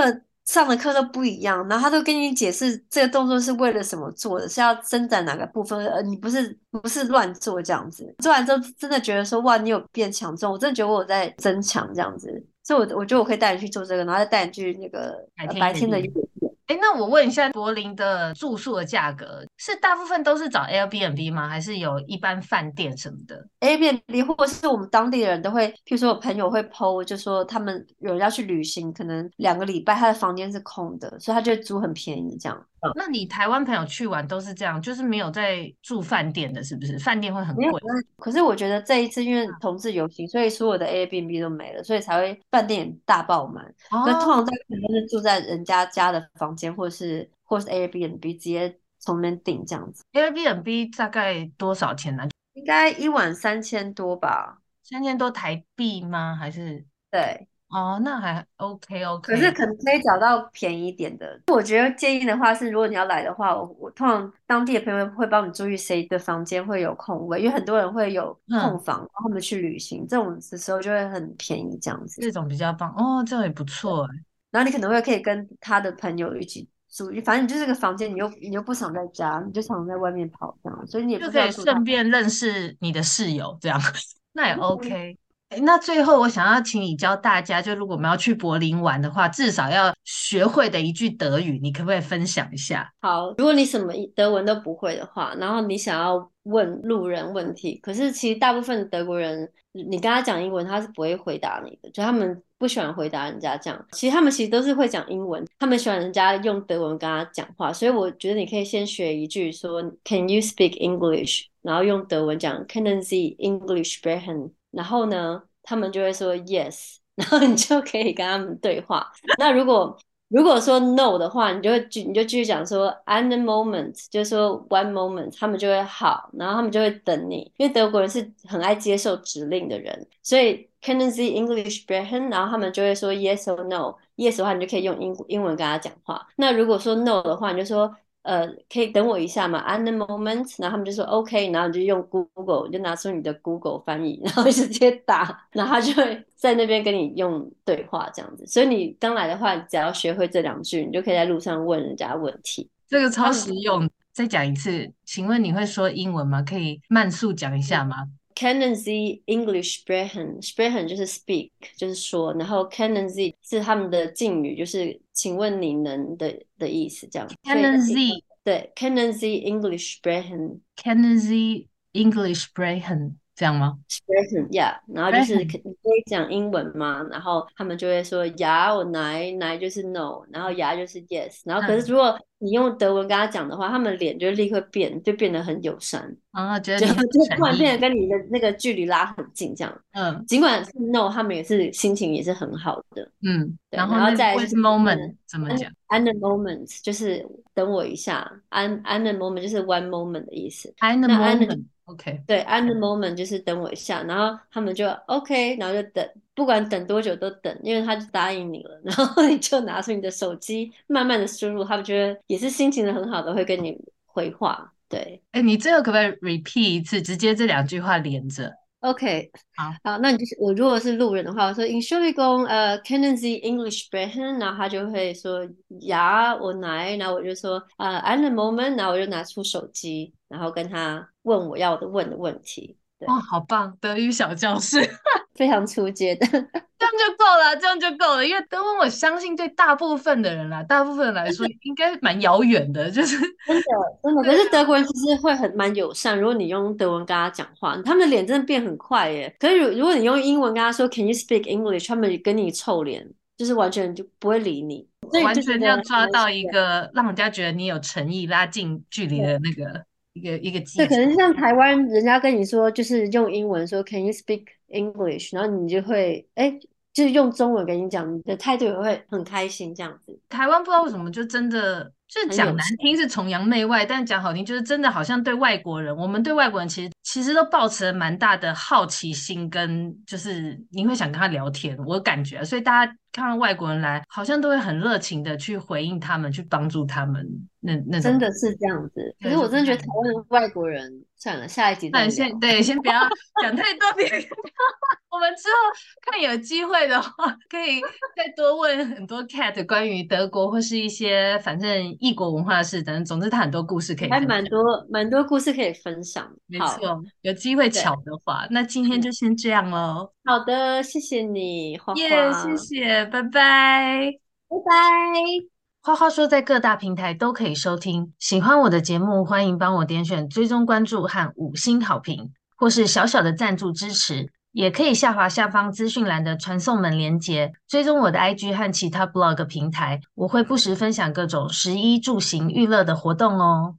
上的课都不一样，然后他都跟你解释这个动作是为了什么做的，是要伸展哪个部分，呃，你不是不是乱做这样子。做完之后真的觉得说哇，你有变强壮，我真的觉得我有在增强这样子。所以我，我觉得我可以带你去做这个，然后再带你去那个白 天,、呃、白天的夜店。哎，那我问一下，柏林的住宿的价格是大部分都是找 Airbnb 吗？还是有一般饭店什么的 Airbnb， 或者是我们当地人都会，譬如说我朋友会 po 就说他们有人要去旅行，可能两个礼拜他的房间是空的，所以他就租很便宜这样。那你台湾朋友去玩都是这样，就是没有在住饭店的，是不是？饭店会很贵。可是我觉得这一次因为同志游行，所以所有的 Airbnb 都没了，所以才会饭店大爆满。哦、可是通常在可能是住在人家家的房间，或是或是 Airbnb 直接从那边订这样子。Airbnb 大概多少钱呢、啊？应该一晚三千多吧？三千多台币吗？还是对。哦，那还 OK OK， 可是可能可以找到便宜一点的。我觉得建议的话是，如果你要来的话，我我通常当地的朋友会帮你注意谁的房间会有空位，因为很多人会有空房，嗯、然后我们去旅行，这种的时候就会很便宜这样子。这种比较棒哦，这种也不错、欸。然后你可能会可以跟他的朋友一起住，反正你就是个房间，你又你又不常在家，你就常在外面跑这样，所以你也不就可以顺便认识你的室友这样，那也 OK。那最后我想要请你教大家，就如果我们要去柏林玩的话，至少要学会的一句德语，你可不可以分享一下？好，如果你什么德文都不会的话，然后你想要问路人问题，可是其实大部分德国人你跟他讲英文他是不会回答你的，就他们不喜欢回答人家这样，其实他们其实都是会讲英文，他们喜欢人家用德文跟他讲话，所以我觉得你可以先学一句说 Can you speak English， 然后用德文讲 Können Sie English sprechen，然后呢他们就会说 yes， 然后你就可以跟他们对话。那如果如果说 no 的话，你就会你就继续讲说 I'm the moment， 就说 one moment， 他们就会好，然后他们就会等你，因为德国人是很爱接受指令的人，所以 können Sie English sprechen， 然后他们就会说 yes or no， yes 的话你就可以用英英文跟他讲话，那如果说 no 的话，你就说呃，可以等我一下嘛 ？At the moment， 然后他们就说 OK， 然后你就用 Google， 你就拿出你的 Google 翻译，然后直接打，然后他就会在那边跟你用对话这样子。所以你刚来的话，只要学会这两句，你就可以在路上问人家问题。这个超实用。再讲一次，请问你会说英文吗？可以慢速讲一下吗？Können Sie English sprechen？ Sprechen 就是 speak， 就是说，然后 Können Sie 是他们的敬语，就是请问你能 的, 的意思，这样。Können Sie 对 Können Sie English sprechen？ Können Sie English sprechen？ 这样吗 ？Sprechen yeah， 然后就是你可以讲英文吗？然后他们就会说 yeah or nein， nein 就是 no， 然后 yeah 就是 yes， 然后可是如果你用德文跟他讲的话，他们脸就立刻变，就变得很友善啊，觉得就突然变得跟你的那个距离拉很近这样。嗯，尽管是 no， 他们也是心情也是很好的。嗯，然后然后再 moment 怎么讲 ？At the moment 就是等我一下 ，at at the moment 就是 one moment 的意思。At the moment OK， 对 ，at the moment 就是等我一下，然后他们就 OK， 然后就等。不管等多久都等，因为他就答应你了，然后你就拿出你的手机慢慢的输入，他们觉得也是心情很好的会跟你回话。对，欸，你最后可不可以 repeat 一次，直接这两句话连着？ OK， 好，好，那你就是我如果是路人的话，我说 Entschuldigung， 呃 können Sie English sprechen？ 然后他就会说 Ja or Nein， 然后我就说呃 at the moment， 然后我就拿出手机，然后跟他问我要问的问题。哇，哦，好棒，德语小教室。非常出街的，这样就够了，这样就够了。因为德文，我相信对大部分的人啦，大部分人来说应该蛮遥远的，就是真的真的。可是德国人其实会很蛮友善，如果你用德文跟他讲话，他们的脸真的变很快耶。可是如果你用英文跟他说 Can you speak English？ 他们跟你臭脸，就是完全就不会理你。完全要抓到一个让人家觉得你有诚意、拉近距离的那个一个一个技巧。对，可能像台湾人家跟你说，就是用英文说 Can you speak？English， 然后你就会哎，就是用中文跟你讲，你的态度也会很开心这样子。台湾不知道为什么就真的就是讲难听是崇洋媚外，但讲好听就是真的好像对外国人，我们对外国人其实其实都抱持了蛮大的好奇心，跟就是你会想跟他聊天，我感觉，所以大家看到外国人来，好像都会很热情的去回应他们，去帮助他们。那那真的是这样子，可是我真的觉得台湾的外国人，算了，下一集再聊。先对，先不要讲太多，我们之后看有机会的话，可以再多问很多 Cat 关于德国或是一些反正异国文化的事等。总之，他很多故事可以分享，还蛮多蛮多故事可以分享。没错，有机会巧的话，那今天就先这样咯。好的，谢谢你，花花。Yeah， 谢谢，拜拜，拜拜。花花说在各大平台都可以收听，喜欢我的节目欢迎帮我点选追踪关注和五星好评，或是小小的赞助支持，也可以下滑下方资讯栏的传送门连结追踪我的 I G 和其他 blog 平台，我会不时分享各种食衣住行娱乐的活动哦。